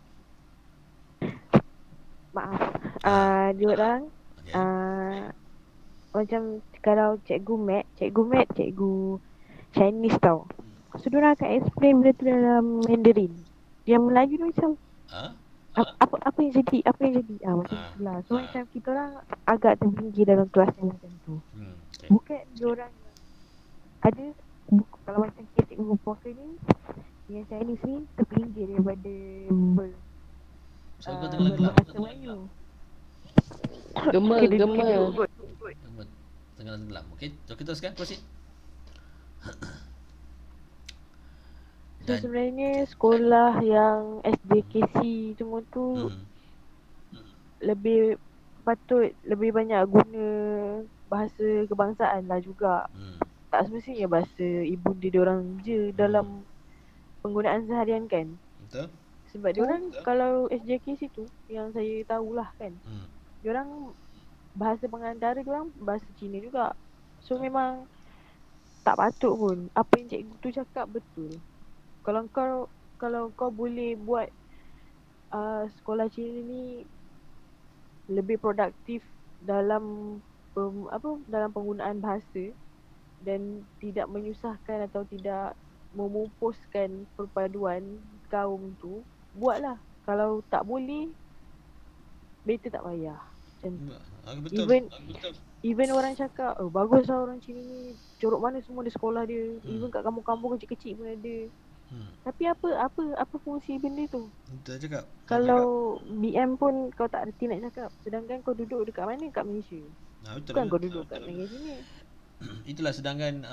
Maaf, diorang macam kalau cikgu Chinese tau, so diorang akan explain benda tu dalam Mandarin. Yang Melayu ni macam apa yang jadi macam tu lah. So macam kita orang agak tertinggi dalam kelas yang macam tu. Bukan diorang ada kalau macam cikgu Puaka ni yang Chinese ni terpinggir daripada Tenggelam. Okey, kita teruskan, proceed. So sebenarnya sekolah yang SJKC semua tu lebih patut lebih banyak guna bahasa kebangsaan lah juga. Tak semestinya bahasa ibunda diorang je dalam penggunaan seharian kan. Betul. Sebab diorang kalau SJKC tu yang saya tahulah kan, diorang bahasa pengantara diorang bahasa Cina juga. So memang tak patut pun apa yang cikgu tu cakap betul. Kalau kau boleh buat sekolah Cina ni lebih produktif dalam dalam penggunaan bahasa dan tidak menyusahkan atau tidak memupuskan perpaduan kaum tu, buatlah. Kalau tak boleh, better tak payah. Betul. Even orang cakap, oh baguslah orang Cina ni, corok mana semua di sekolah dia. Even kat kampung-kampung kecil-kecil pun ada. Tapi apa fungsi benda tu? Tak cakap. Kalau BM pun kau tak reti nak cakap, sedangkan kau duduk dekat mana? Kat Malaysia. Bukan kau duduk kat Malaysia ni. Itulah, sedangkan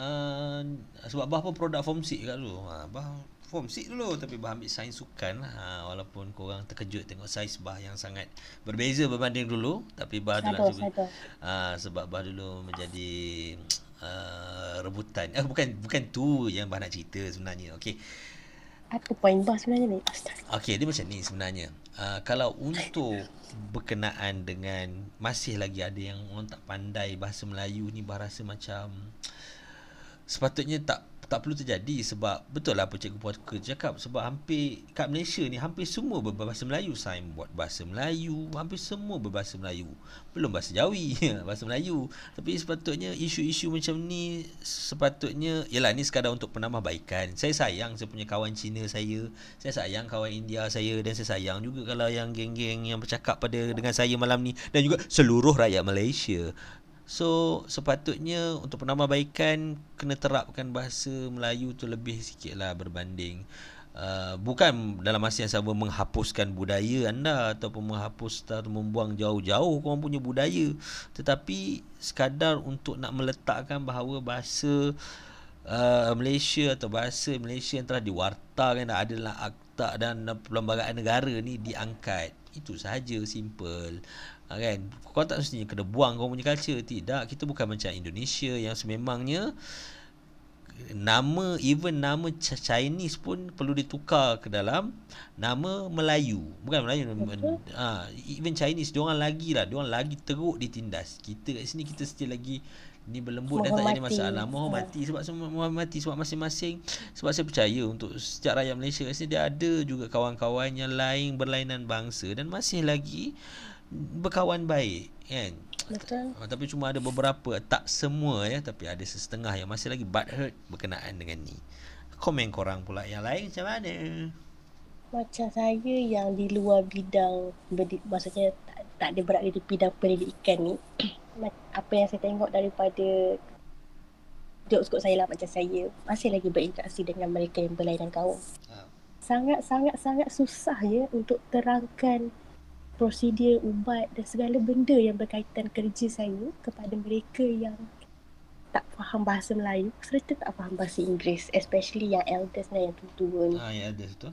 sebab Bah pun produk form 6 kat dulu. Bah form 6 dulu, tapi Bah ambil sains sukan lah. Walaupun korang terkejut tengok saiz Bah yang sangat berbeza berbanding dulu, tapi Bah adalah sebab Bah dulu menjadi rebutan. Bukan tu yang Bah nak cerita sebenarnya. Okey, apa poin Bah sebenarnya ni? Okey, dia macam ni sebenarnya. Kalau untuk berkenaan dengan masih lagi ada yang orang tak pandai bahasa Melayu ni, Bah rasa macam sepatutnya tak tak perlu terjadi. Sebab betul lah apa Cikgu Puaka cakap, sebab hampir kat Malaysia ni hampir semua berbahasa Melayu. Signboard bahasa Melayu, hampir semua berbahasa Melayu, belum bahasa Jawi, bahasa Melayu. Tapi sepatutnya isu-isu macam ni sepatutnya, yelah ni sekadar untuk penambahbaikan. Saya sayang saya punya kawan Cina saya, saya sayang kawan India saya, dan saya sayang juga kalau yang geng-geng yang bercakap pada dengan saya malam ni, dan juga seluruh rakyat Malaysia. So sepatutnya untuk penambahbaikan kena terapkan bahasa Melayu tu lebih sikit lah berbanding bukan dalam masa yang sama menghapuskan budaya anda ataupun menghapus atau membuang jauh-jauh korang punya budaya, tetapi sekadar untuk nak meletakkan bahawa bahasa Malaysia atau bahasa Malaysia yang telah diwartakan adalah akta dan perlembagaan negara ni diangkat. Itu sahaja, simple. Kan? Kau tak mestinya kena buang kau punya culture. Tidak, kita bukan macam Indonesia yang sememangnya nama, even nama Chinese pun perlu ditukar ke dalam nama Melayu. Bukan Melayu, even Chinese diorang lagi lah, diorang lagi teruk ditindas. Kita kat sini kita still lagi ni berlembut dan tak jadi masalah. Menghormati, sebab semua menghormati, sebab masing-masing. Sebab saya percaya untuk setiap rakyat Malaysia kat sini dia ada juga kawan-kawan yang lain berlainan bangsa dan masih lagi berkawan baik, kan? Betul. Tapi cuma ada beberapa, tak semua ya, tapi ada setengah yang masih lagi butthurt berkenaan dengan ni. Komen korang pula yang lain macam mana? Macam saya yang di luar bidang, maksudnya tak ada berat di bidang pendidikan ni, apa yang saya tengok daripada duduk skut saya lah, macam saya masih lagi berinteraksi dengan mereka yang berlainan kaum. Sangat-sangat susah ya untuk terangkan prosedur, ubat dan segala benda yang berkaitan kerja saya kepada mereka yang tak faham bahasa Melayu serta tak faham bahasa Inggeris, especially yang elders dan yang tua-tua ni. Yang elders tu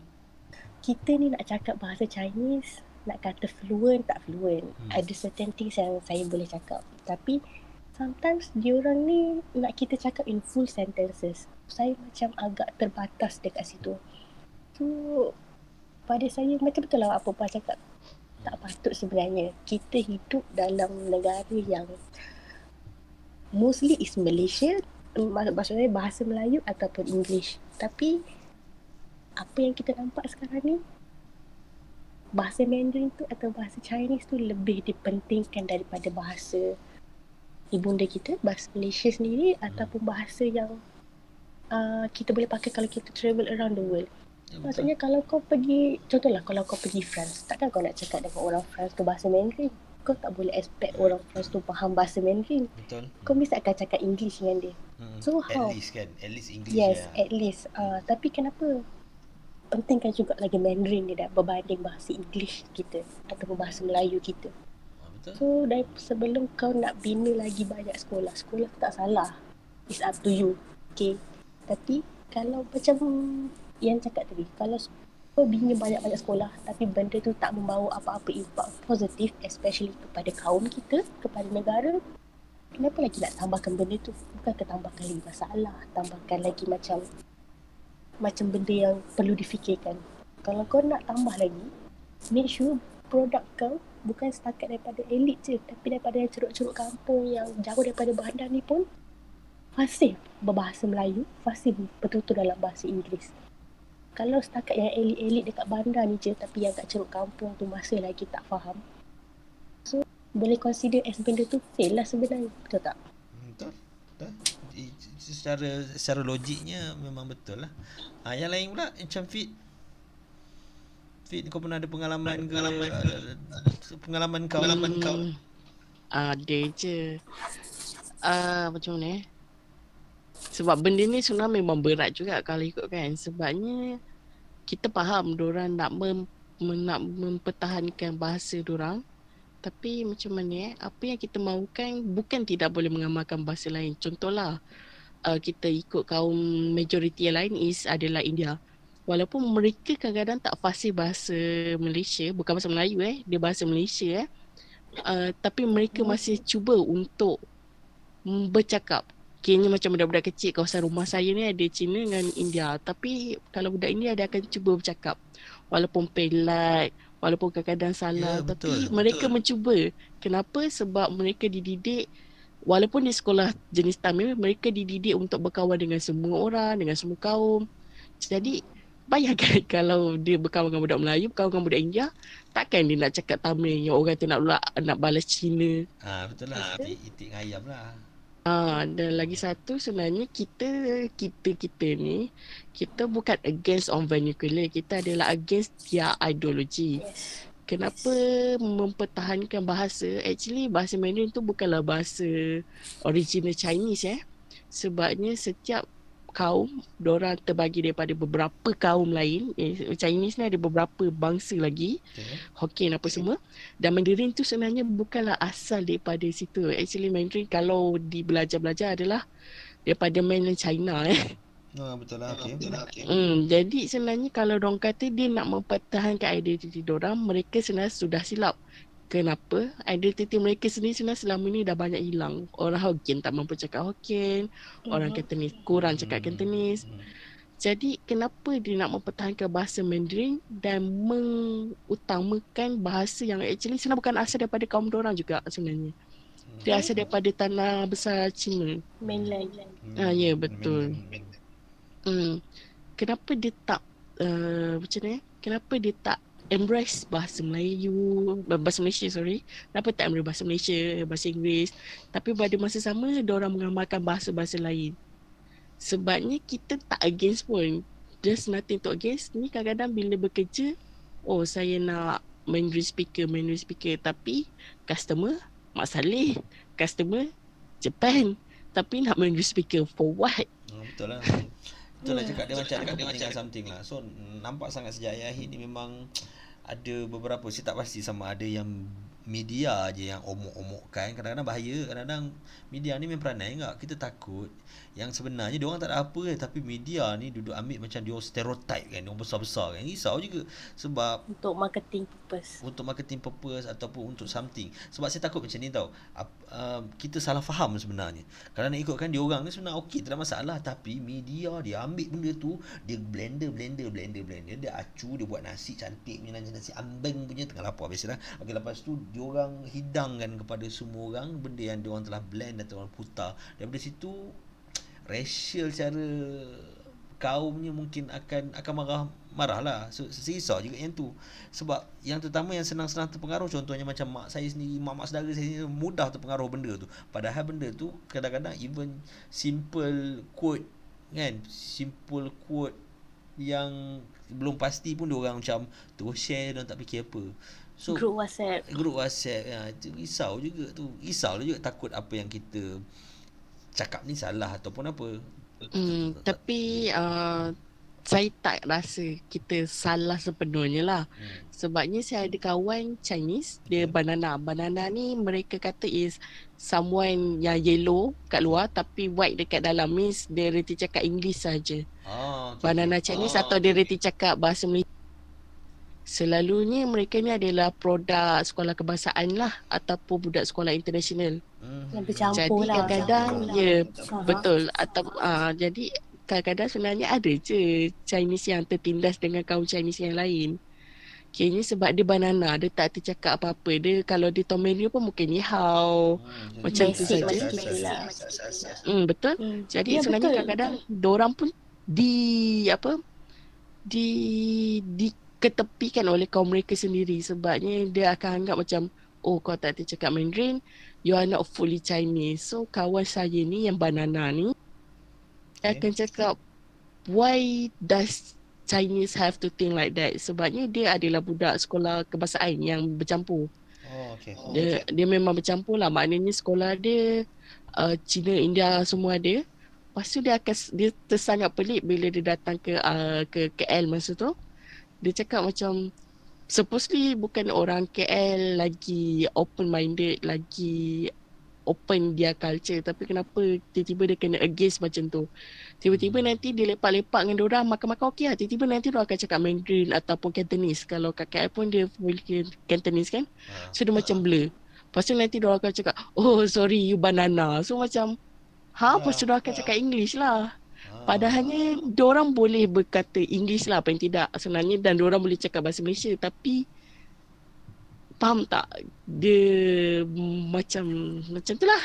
kita ni nak cakap bahasa Chinese, nak kata fluent tak fluent, ada certain things yang saya boleh cakap, tapi sometimes diorang ni nak kita cakap in full sentences. Saya macam agak terbatas dekat situ. So pada saya macam betul lah apa cakap, tak patut sebenarnya. Kita hidup dalam negara yang mostly is Malaysia, maksudnya bahasa Melayu ataupun English. Tapi apa yang kita nampak sekarang ni, bahasa Mandarin tu atau bahasa Chinese tu lebih dipentingkan daripada bahasa ibunda kita, bahasa Malaysia sendiri, ataupun bahasa yang kita boleh pakai kalau kita travel around the world. Maksudnya kalau kau pergi, contohlah kalau kau pergi France, takkan kau nak cakap dengan orang France tu bahasa Mandarin. Kau tak boleh expect orang France tu faham bahasa Mandarin. Betul. Kau mesti akan cakap English dengan dia. So how? At least kan, at least English. Yes, ya. At least tapi kenapa pentingkan juga lagi Mandarin ni dah berbanding bahasa English kita ataupun bahasa Melayu kita. Betul. So dari sebelum kau nak bina lagi banyak sekolah, sekolah tak salah, it's up to you. Okay. Tapi kalau macam yang cakap tadi, kalau kau bina banyak-banyak sekolah tapi benda tu tak membawa apa-apa impak positif, especially kepada kaum kita, kepada negara, kenapa lagi nak tambahkan benda tu? Bukan tambahkan lagi masalah, tambahkan lagi macam benda yang perlu difikirkan. Kalau kau nak tambah lagi, make sure produk kau bukan setakat daripada elit je, tapi daripada ceruk-ceruk kampung yang jauh daripada bandar ni pun fasih berbahasa Melayu, fasih bertutur dalam bahasa Inggeris. Kalau setakat yang elit-elit dekat bandar ni je, tapi yang kat ceruk kampung tu masih lagi tak faham, so boleh consider as benda tu fail lah sebenarnya. Betul tak? Betul. Secara logiknya memang betul lah. Yang lain pula macam Fit, kau pernah ada pengalaman kau? Ada je. Macam mana sebab benda ni sebenarnya memang berat juga kalau ikut kan. Sebabnya kita faham diorang nak mempertahankan bahasa diorang, tapi macam mana apa yang kita mahukan bukan tidak boleh mengamalkan bahasa lain. Contohlah kita ikut kaum majoriti yang lain adalah India. Walaupun mereka kadang-kadang tak fasih bahasa Malaysia, bukan bahasa Melayu dia bahasa Malaysia tapi mereka masih cuba untuk bercakap. Kini macam budak-budak kecil kawasan rumah saya ni ada Cina dengan India. Tapi kalau budak India dia akan cuba bercakap, walaupun pelat, walaupun kadang-kadang salah, tapi mereka mencuba. Kenapa? Sebab mereka dididik walaupun di sekolah jenis Tamil, mereka dididik untuk berkawan dengan semua orang, dengan semua kaum. Jadi bayangkan kalau dia berkawan dengan budak Melayu, berkawan dengan budak India, takkan dia nak cakap Tamil yang orang tu nak balas Cina. Ha, betul lah, itik ayam lah. Ha, dan lagi satu sebenarnya kita ni, kita bukan against on vernacular, kita adalah against their ideology. Kenapa mempertahankan bahasa? Actually bahasa Mandarin tu bukanlah bahasa original Chinese Sebabnya setiap kaum, diorang terbagi daripada beberapa kaum lain. Chinese ni ada beberapa bangsa lagi. Hokkien apa semua. Dan Mandarin tu sebenarnya bukanlah asal daripada situ. Actually Mandarin kalau dibelajar-belajar adalah daripada mainland China Betul lah, okay. Jadi sebenarnya kalau diorang kata dia nak mempertahankan identiti diorang, mereka sebenarnya sudah silap. Kenapa? Identiti mereka sendiri selama ni dah banyak hilang. Orang Hokkien tak mampu cakap Hokkien, orang Cantonese kurang cakap Cantonese. Jadi kenapa dia nak mempertahankan bahasa Mandarin dan mengutamakan bahasa yang actually sebenarnya bukan asal daripada kaum diorang juga sebenarnya. Dia asal daripada tanah besar China, mainland. Ya, betul. Kenapa dia tak kenapa dia tak embrace bahasa Melayu, bahasa Malaysia, kenapa tak embrace bahasa Malaysia, bahasa Inggeris, tapi pada masa sama diorang mengamalkan bahasa-bahasa lain? Sebabnya kita tak against pun, there's nothing to against. Ni kadang-kadang bila bekerja, oh saya nak Mandarin speaker, tapi customer Mak Saleh, customer Japan, tapi nak Mandarin speaker for what? Betul lah. Betul lah, cakap dia macam something lah. So nampak sangat sejak akhir ni memang ada beberapa, saya tak pasti sama ada yang media je yang omok-omokkan. Kadang-kadang bahaya, kadang-kadang media ni main peranai enggak. Kita takut yang sebenarnya diorang tak ada apa, tapi media ni duduk ambil macam diorang stereotype kan, diorang besar-besar kan. Risau juga sebab Untuk marketing purpose ataupun untuk something. Sebab saya takut macam ni tau, kita salah faham sebenarnya. Kalau nak ikutkan diorang ni sebenarnya okey, tak ada masalah, tapi media dia ambil benda tu, dia blender, dia acu, dia buat nasi cantik punya, nasi ambeng punya, tengah lapar biasalah. Okey, lepas tu diorang hidangkan kepada semua orang benda yang diorang telah blend atau orang putar. Daripada situ racial secara kaumnya mungkin akan marah lah. So saya risau juga yang tu. Sebab yang terutama yang senang-senang terpengaruh, contohnya macam mak saya sendiri, mak saudara saya sendiri mudah terpengaruh benda tu. Padahal benda tu kadang-kadang even simple quote yang belum pasti pun diorang macam terus share, diorang tak fikir apa. So, Group WhatsApp ya, itu risau juga tu. Risau juga, takut apa yang kita cakap ni salah ataupun apa. Tapi saya tak rasa kita salah sepenuhnya lah. Sebabnya saya ada kawan Chinese, dia banana ni mereka kata is someone yang yellow kat luar tapi white dekat dalam, means dia reti cakap English saja. Banana Chinese atau dia reti cakap bahasa Malaysia. Selalunya mereka ni adalah produk sekolah kebangsaan lah ataupun budak sekolah international. Jadi kadang-kadang jadi kadang-kadang sebenarnya ada je Chinese yang tertindas dengan kaum Chinese yang lain. Kini sebab dia banana, dia tak tercakap apa-apa. Dia kalau di Tomenio pun mungkin nihau, macam tu saja. Betul. Jadi sebenarnya kadang-kadang dorang pun diketepikan oleh kaum mereka sendiri. Sebabnya dia akan anggap macam, oh kau tak tercakap Mandarin, you are not fully Chinese. So kawan saya ni yang banana ni akan cakap, why does Chinese have to think like that? Sebabnya dia adalah budak sekolah kebangsaan yang bercampur. Dia memang bercampur lah. Maknanya sekolah dia Cina, India semua ada. Lepas tu dia tersangat pelik bila dia datang ke KL masa tu. Dia cakap macam supposedly bukan orang KL lagi open-minded, lagi open dia culture, tapi kenapa tiba-tiba dia kena against macam tu? Tiba-tiba nanti dia lepak-lepak dengan diorang, makan-makan okey lah. Tiba-tiba nanti dia akan cakap Mandarin ataupun Cantonese. Kalau kat KL pun dia Cantonese kan? So dia macam blur. Lepas tu nanti dia akan cakap, oh sorry you banana. So macam, lepas tu dia akan cakap English lah. Padahalnya diorang boleh berkata English lah, apa yang tidak sebenarnya, dan diorang boleh cakap bahasa Malaysia. Tapi faham tak, dia macam tu lah.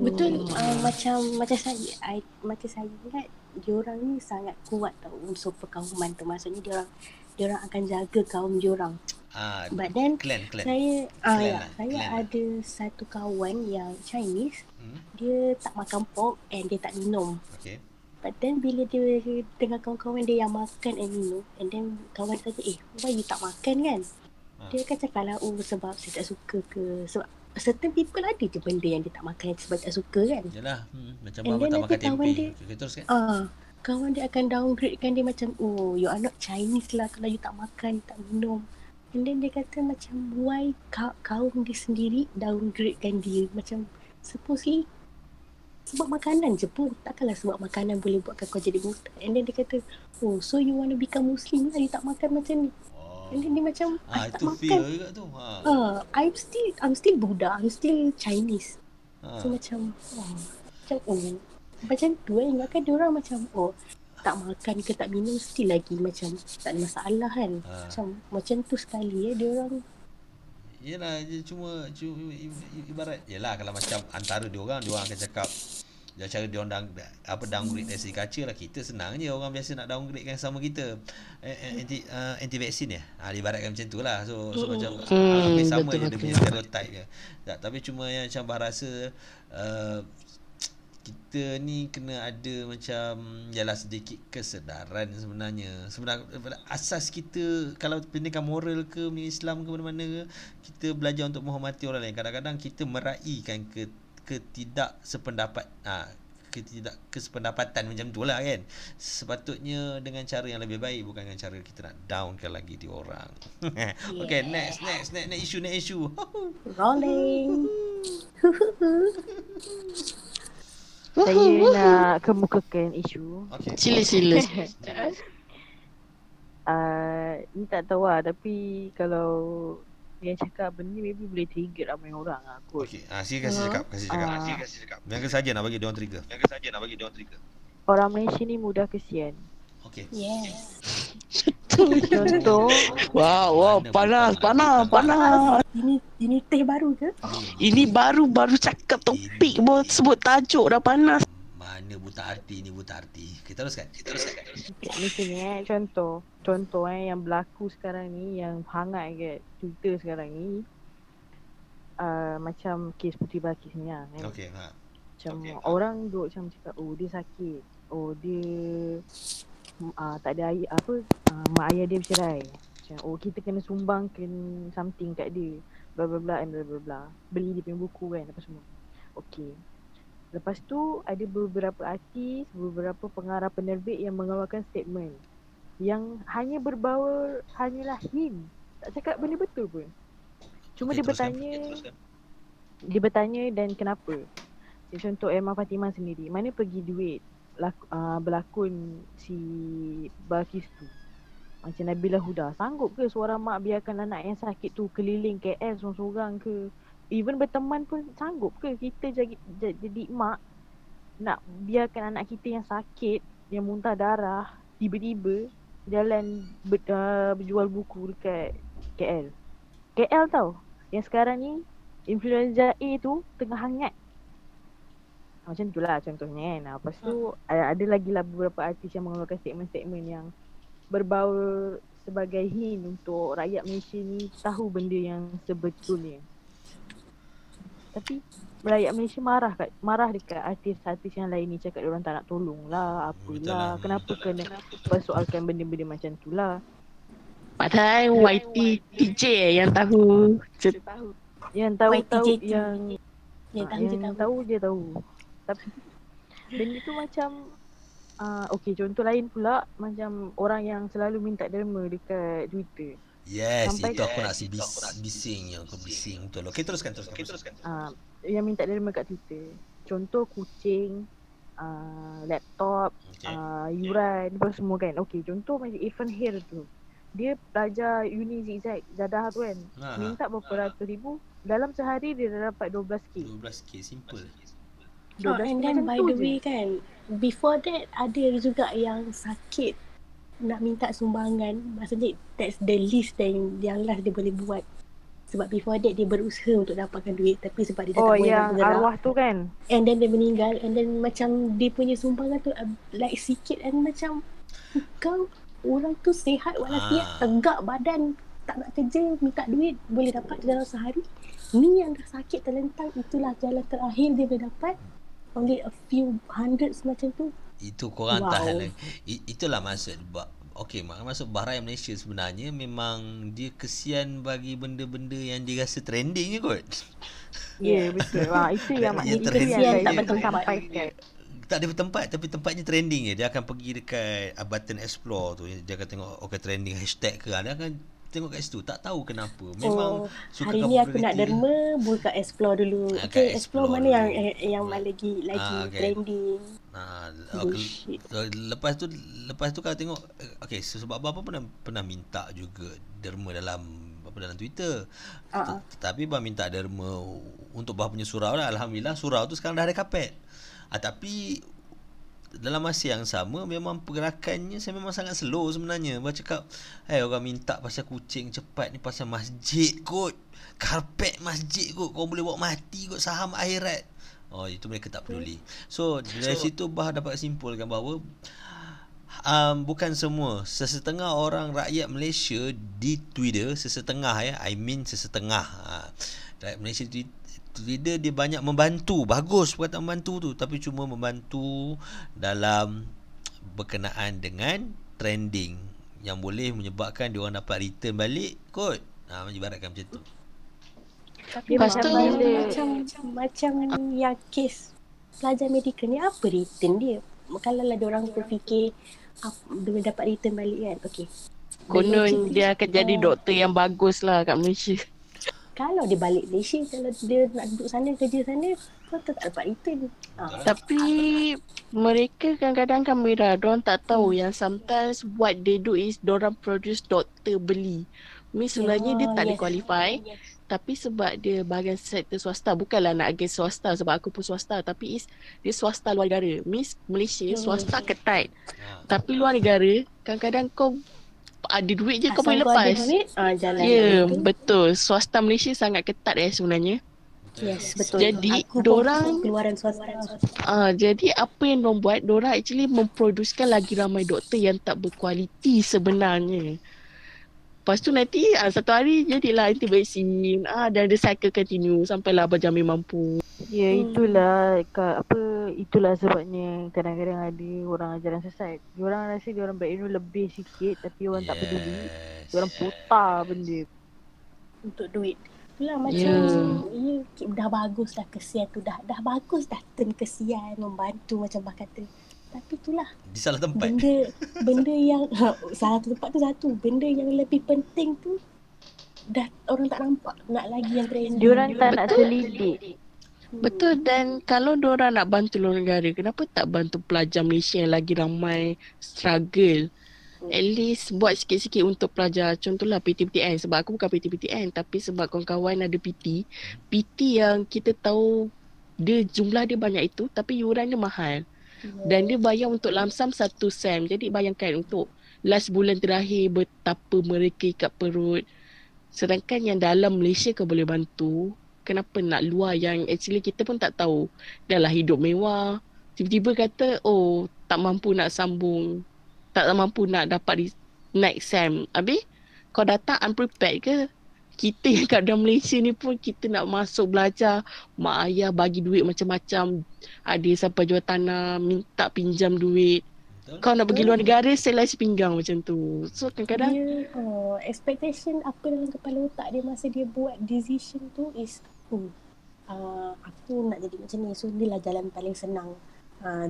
Betul, macam saya ingat diorang ni sangat kuat tau unsur perkauman tu. Maksudnya diorang akan jaga kaum diorang. But then clan. Saya ada satu kawan yang Chinese. Dia tak makan pork and dia tak minum. Okay. But then bila dia dengan kawan-kawan dia yang makan and minum, and then kawan dia kata, why you tak makan kan? Dia akan cakap lah, sebab saya tak suka ke. Sebab certain people ada je benda yang dia tak makan sebab tak suka kan. Yalah, macam mama tak makan tempe. Okay, teruskan. Kawan dia akan downgradekan dia macam, you are not Chinese lah kalau you tak makan, tak minum. And then dia kata macam, why kaum dia sendiri downgradekan dia? Macam supposedly sebab makanan je pun. Takkanlah sebab makanan boleh buatkan kau jadi buta. And then dia kata, so you want to become Muslim lah, you tak makan macam ni. And then dia macam, I tak makan juga tu. I'm still Buddha, I'm still Chinese. So macam tu ingatkan diorang macam, tak makan ke tak minum still lagi macam tak ada masalah kan. Macam tu sekali diorang. Yelah, cuma ibarat. Yelah, kalau macam antara diorang akan cakap cara diorang downgrade dari segi kaca lah. Kita senang je, orang biasa nak downgrade kan sama kita. Anti vaksin ya. Ibaratkan macam tu lah. So macam hampir sama betul, je dia punya stereotype dia. Tapi cuma yang macam Abang rasa kita ni kena ada macam sedikit kesedaran sebenarnya. Sebenarnya asas kita kalau pendidikan moral ke Islam ke mana-mana ke, kita belajar untuk menghormati orang lain. Kadang-kadang kita meraikan ketidaksependapatan macam tu lah kan. Sepatutnya dengan cara yang lebih baik, bukan dengan cara kita nak downkan lagi di orang. Okay, next issue. Rolling. Saya nak kemukakan isu. Okay. Sila. Ni tak tahu lah, tapi kalau yang cakap benda ni maybe boleh trigger ramai orang lah kot. Okay, sila kasi cakap. Biarkan saja nak bagi diorang trigger. Orang Malaysia ni mudah kesian. Okay. Yes. Contoh. Wow, panas. Ini teh baru ke? Ini baru cakap topik, mau sebut tajuk dah panas. Mana buta arti. Kita teruskan. Macam ni contoh yang berlaku sekarang ni, yang hangat kat Twitter sekarang ni. Macam kes Puteri Balkis ni lah kan. Okay, macam orang duk macam cakap, dia sakit. Dia tak ada air, mak ayah dia bercerai. Macam kita kena sumbangkan something kat dia, bla bla bla and bla bla bla. Beli dia punya buku kan apa semua. Okey. Lepas tu ada beberapa artis, beberapa pengarah penerbit yang mengeluarkan statement yang hanya berbawa hanyalah him. Tak cakap benda betul pun. Cuma dia bertanya dan kenapa. Contoh Emma Fatimah sendiri, mana pergi duit berlakon si Balkis tu. Macam Nabila Huda, sanggup ke seorang mak biarkan anak yang sakit tu keliling KL sorang-sorang ke? Even berteman pun sanggup ke kita jadi mak nak biarkan anak kita yang sakit, yang muntah darah, tiba-tiba jalan berjual buku dekat KL. KL tau, yang sekarang ni influenza A tu tengah hangat. Macam tu lah contohnya kan. Lepas tu ada lagi lah beberapa artis yang mengeluarkan statement-statement yang berbawa sebagai hint untuk rakyat Malaysia ni tahu benda yang sebetulnya. Tapi rakyat Malaysia marah dekat artis-artis yang lain ni, cakap diorang tak nak tolong lah, apalah, kenapa persoalkan benda-benda macam tu lah. Padahal YT TJ yang tahu. Yang tahu je tahu. Tapi benda tu macam okay, contoh lain pula macam orang yang selalu minta derma dekat Twitter. Yes, sampai itu aku nak bising betul. Okay, teruskan. Yang minta derma kat Twitter, contoh kucing, laptop, yuran, apa semua kan. Okay, contoh macam Irfan Hir tu, dia pelajar uni zigzag Zadah tu kan. Minta berapa ratus ribu, dalam sehari dia dah dapat 12k. Simple. And then by the way kan, before that ada juga yang sakit nak minta sumbangan. Maksudnya that's the least yang last dia boleh buat. Sebab before that dia berusaha untuk dapatkan duit, tapi sebab dia tak boleh bergerak. Arwah tu kan. And then dia meninggal, and then macam dia punya sumbangan tu like sikit, and macam kau orang tu sihat walafiat, tegak badan, tak nak kerja, minta duit boleh dapat dalam sehari. Ni yang dah sakit terlentang, itulah jalan terakhir dia boleh dapat. Only a few hundreds macam tu. Itu korang tahan. Itulah maksud bab. Okey, maksud Bahrain Malaysia sebenarnya memang dia kesian bagi benda-benda yang dia rasa trending je kot. Ya, yeah, betul. Itu yang maknanya kesian tak bertempat. Tak ada bertempat, tapi tempatnya trending je. Dia akan pergi dekat button explore tu. Dia akan tengok okay trending hashtag ke. Dia akan tengok kat situ. Tak tahu kenapa. Memang suka. Hari ni aku nak derma, buka explore dulu. Okay, explore mana dulu. yang lagi trending. Okay. Lepas tu kalau tengok okey, sebab abang pernah minta juga derma dalam Twitter. Tapi abang minta derma untuk abang punya surau lah. Alhamdulillah surau tu sekarang dah ada kapet. Tapi dalam masa yang sama memang pergerakannya saya memang sangat slow sebenarnya. Abang cakap, orang minta pasal kucing cepat ni, pasal masjid kot. Karpet masjid kot. Korang boleh bawa mati kot saham akhirat. Itu mereka tak peduli. So dari situ bah dapat simpulkan bahawa bukan semua, sesetengah orang rakyat Malaysia di Twitter, sesetengah rakyat Malaysia di Twitter dia banyak membantu. Bagus perkataan membantu tu, tapi cuma membantu dalam berkenaan dengan trending yang boleh menyebabkan diorang dapat return balik kot. Ibaratkan macam tu. Tapi macam yang kes pelajar medical ni, apa return dia? Kalau lah diorang berfikir dia dapat return balik kan. Okey, konon dia akan jadi doktor yang bagus lah kat Malaysia. Kalau dia balik Malaysia, kalau dia nak duduk sana, kerja sana, kau tak dapat return. Tapi mereka kadang-kadang kamera, diorang tak tahu yang sometimes what they do is diorang produce doktor beli. Sebenarnya dia tak qualify. Tapi sebab dia bahagian sektor swasta, bukanlah nak against swasta sebab aku pun swasta, tapi dia swasta luar negara. Malaysia swasta ketat. Tapi luar negara kadang-kadang kau ada duit je asal kau boleh lepas. Ya, betul. Swasta Malaysia sangat ketat sebenarnya. Yes, betul. Jadi dorang keluaran swasta. Jadi apa yang dorang buat, dorang actually memproducekan lagi ramai doktor yang tak berkualiti sebenarnya. Lepas tu nanti satu hari jadilah anti vaksin dan the cycle continue sampailah berjami mampu. Ya, itulah itulah sebabnya kadang-kadang ada orang ajaran sesat. Diorang rasa diorang berilmu lebih sikit, tapi orang tak peduli. Diorang putar benda untuk duit. Itulah macam dah bagus dah kesian tu, dah bagus dah turn kesian membantu macam bah kata. Tapi itulah di salah tempat. Benda yang salah tempat tu satu. Benda yang lebih penting tu dah orang tak nampak. Nak lagi yang trending. Diorang tak nak selidik. Betul, dan kalau diorang nak bantu luar negara, kenapa tak bantu pelajar Malaysia yang lagi ramai struggle? At least buat sikit-sikit untuk pelajar. Contohlah PT-PTN. Sebab aku bukan PT-PTN, tapi sebab kawan-kawan ada PT yang kita tahu dia jumlah dia banyak itu, tapi yuran dia mahal. Dan dia bayar untuk lamsam 1 sen. Jadi bayangkan untuk last bulan terakhir betapa mereka ikat perut. Sedangkan yang dalam Malaysia kau boleh bantu, kenapa nak luar yang actually kita pun tak tahu. Dah lah hidup mewah, tiba-tiba kata tak mampu nak sambung, tak mampu nak dapat next sem. Habis kau datang unprepared ke? Kita yang kat dalam Malaysia ni pun kita nak masuk belajar, mak ayah bagi duit macam-macam, ada sampai jual tanah, minta pinjam duit. Kau nak pergi luar negara, selais pinggang macam tu. So kadang-kadang expectation apa dalam kepala otak dia masa dia buat decision tu is aku nak jadi macam ni, so ni lah jalan paling senang.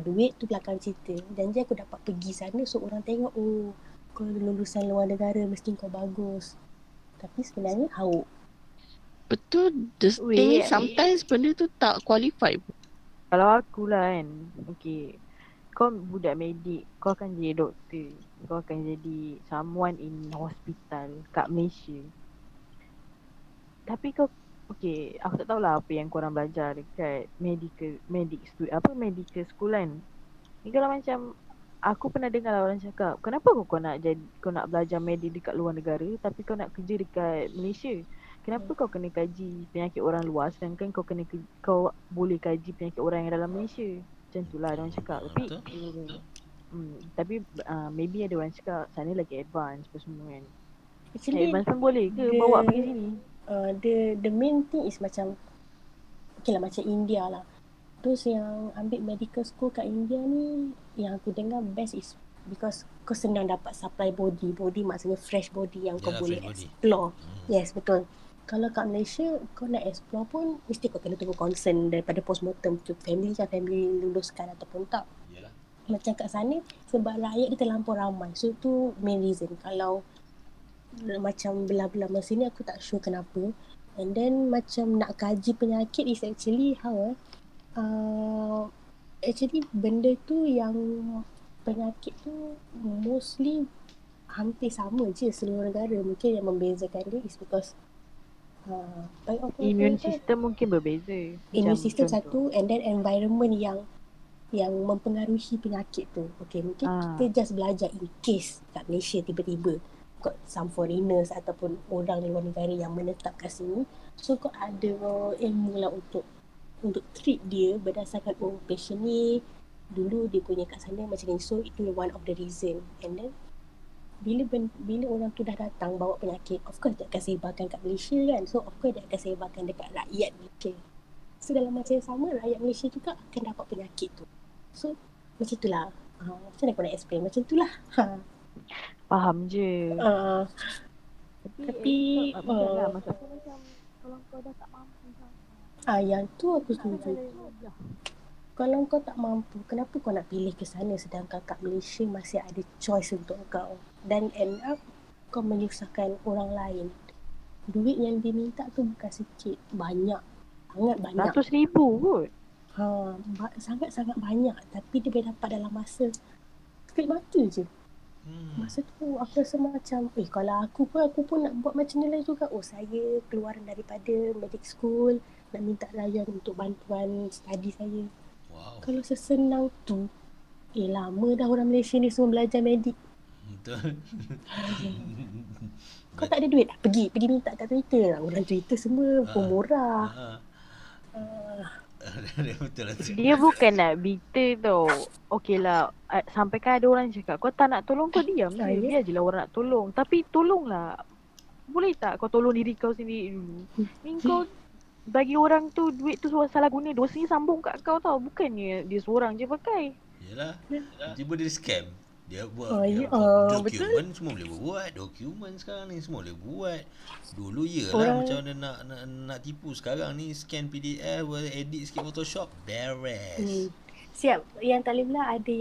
Duit tu belakang cerita, janji aku dapat pergi sana, so orang tengok kau lulusan luar negara mesti kau bagus. Tapi sebenarnya hauk. Betul. Sometimes benda tu tak qualified. Kalau akulah kan, okay, kau budak medik, kau akan jadi doktor, kau akan jadi someone in hospital kat Malaysia. Tapi kau, okay, aku tak tahulah apa yang korang belajar dekat medical school kan. Ni kalau macam aku pernah dengar orang cakap, kenapa kau nak belajar medik dekat luar negara tapi kau nak kerja dekat Malaysia? Kenapa kau kena kaji penyakit orang luar sedangkan kau kena kau boleh kaji penyakit orang yang dalam Malaysia? Macam tu lah orang cakap. Tapi tapi maybe ada orang cakap sana lagi advance apa semua kan. Actually, advance pun boleh ke the, bawa pergi sini? The main thing is macam okay lah, macam India lah. Terus yang ambil medical school kat India ni, yang aku dengar best is because kau senang dapat supply body. Body maksudnya fresh body yang kau boleh explore. Yes, betul. Kalau kat Malaysia, kau nak explore pun mesti kau kena tunggu concern daripada postmortem tu family kan, family luluskan ataupun tak. Yalah. Macam kat sana, sebab rakyat dia terlampau ramai. So tu main reason. Kalau macam belah-belah masa ni aku tak sure kenapa. And then macam nak kaji penyakit is actually how actually benda tu yang penyakit tu mostly hampir sama je seluruh negara. Mungkin yang membezakan dia is because immune system mungkin berbeza. Immune system satu and then environment yang mempengaruhi penyakit tu. Okay, mungkin kita just belajar in case kat Malaysia tiba-tiba got some foreigners ataupun orang dari luar negara yang menetap kat sini. So kau ada ilmu lah untuk treat dia berdasarkan patient ni dulu dia punya kat sana macam ni, so itu one of the reason. And then bila orang tu dah datang bawa penyakit, of course dia akan sebarkan kat Malaysia kan, so of course dia akan sebarkan dekat rakyat Malaysia. So dalam macam yang sama rakyat Malaysia juga akan dapat penyakit tu. So macam itulah, macam mana aku nak explain, macam itulah. Faham je. Tapi macam kalau kau dah tak mampu. Yang tu aku setuju. Kalau kau tak mampu, kenapa kau nak pilih ke sana sedangkan kat Malaysia masih ada choice untuk kau. Dan end up kau menyusahkan orang lain. Duit yang diminta tu bukan sikit, banyak. Sangat banyak. 100,000 kot. Sangat-sangat banyak. Tapi dia boleh dapat dalam masa sekejap mata je. Masa tu aku rasa macam kalau aku pun nak buat macam ni lah juga. Saya keluaran daripada medical school, nak minta layan untuk bantuan study saya. Wow. Kalau sesenang tu, lama dah orang Malaysia ni semua belajar medik. Betul. Kau tak ada duit? Pergi minta kat Twitter lah. Orang Twitter semua pun murah. Dia bukan nak bitter tau. Okey lah, sampai kan ada orang cakap, kau tak nak tolong kau diam lah. Biar je lah orang nak tolong. Tapi tolonglah. Boleh tak kau tolong diri kau sendiri dulu? Ni kau bagi orang tu duit tu salah guna, dosa ni sambung kat kau tau. Bukannya dia seorang je pakai. Yalah. Tiba dia scam. Dia buat dokumen semua boleh buat. Dokumen sekarang ni semua boleh buat. Dulu yalah macam mana nak tipu. Sekarang ni scan PDF, edit sikit Photoshop, beres. Siap. Yang tak boleh pula ada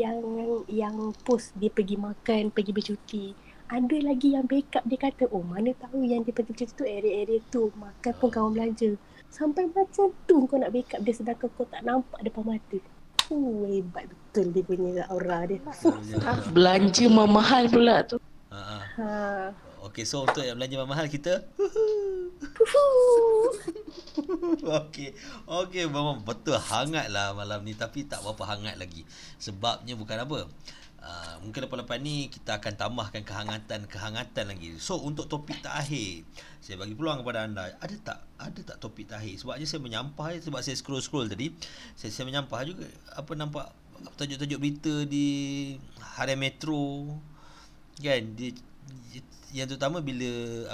yang post dia pergi makan, pergi bercuti. Ada lagi yang backup dia kata, mana tahu yang dia pergi bercuti tu area-area tu. Makan pun kawan belanja. Sampai macam tu kau nak backup dia sedangkan kau tak nampak depan mata. Hebat betul dia punya aura dia. Belanja mahal pula tu. Okay, so untuk yang belanja mahal kita. Okay, memang betul hangat lah malam ni. Tapi tak berapa hangat lagi. Sebabnya bukan apa. Mungkin lepas-lepas ni kita akan tambahkan kehangatan lagi. So untuk topik terakhir, saya bagi peluang kepada anda. Ada tak topik terakhir? Sebabnya saya menyampah, sebab saya scroll tadi. Saya menyampah juga nampak tajuk-tajuk berita di harian Metro kan, dia yang terutama bila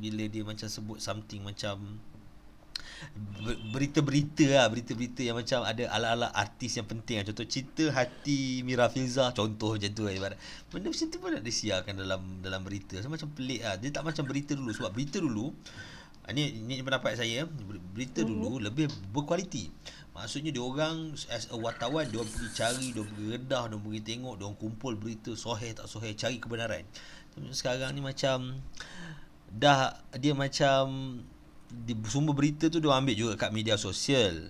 bila dia macam sebut something macam berita-berita yang macam ada ala-ala artis yang penting. Contoh Cinta Hati Mira Filzah, contoh macam tu. Ibarat benda macam tu pun nak disiarkan dalam berita. So macam pelik lah. Dia tak macam berita dulu. Sebab berita dulu, Ini pendapat saya, berita dulu lebih berkualiti. Maksudnya diorang as a wartawan, diorang pergi cari, diorang pergi redah, diorang pergi tengok, diorang kumpul berita, soheh tak soheh, cari kebenaran. Sekarang ni macam dah dia macam di sumber berita tu dia ambil juga kat media sosial.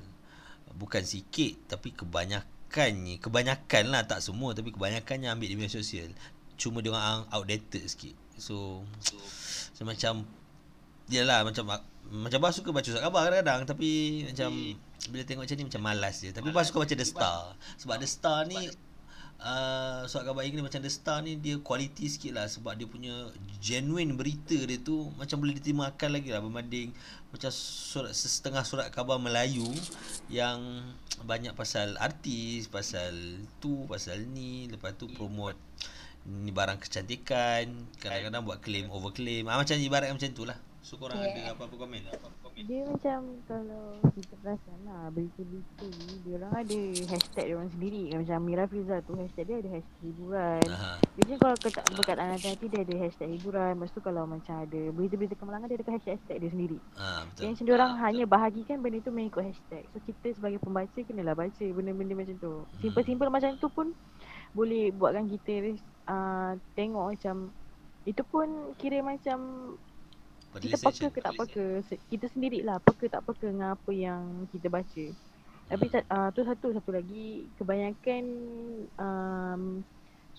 Bukan sikit, tapi kebanyakan lah, tak semua, tapi kebanyakannya ambil di media sosial. Cuma dia orang outdated sikit. So macam yalah, macam bah suka baca surat khabar kadang-kadang, tapi macam bila tengok macam ni macam malas je. Tapi bah suka baca The Star. Sebab The Star ni surat khabar Inggeris macam The Star ni, dia kualiti sikit lah. Sebab dia punya genuine berita dia tu macam boleh diterima akal lagi lah, berbanding macam surat, setengah surat khabar Melayu yang banyak pasal artis, pasal tu, pasal ni, lepas tu promote ni barang kecantikan, kadang-kadang buat claim, overclaim, macam ibarat macam tu lah. So korang ada apa-apa komen tak? Dia macam kalau kita perasan lah, berita-berita ni dia orang ada hashtag dia orang sendiri. Macam Mira Filzah tu hashtag dia ada hashtag hiburan. Biasanya kalau berkataan hati-hati dia ada hashtag hiburan. Lepas tu kalau macam ada berita-berita kemalangan dia ada hashtag-hashtag dia sendiri. Yang macam dia orang hanya bahagikan benda tu mengikut hashtag. So kita sebagai pembaca kenalah baca benda-benda macam tu. Simple-simple macam tu pun boleh buatkan kita tengok macam itu pun kira macam kita peka ke tak peka, kita sendirilah peka tak peka dengan apa yang kita baca. Tapi tu satu lagi, kebanyakan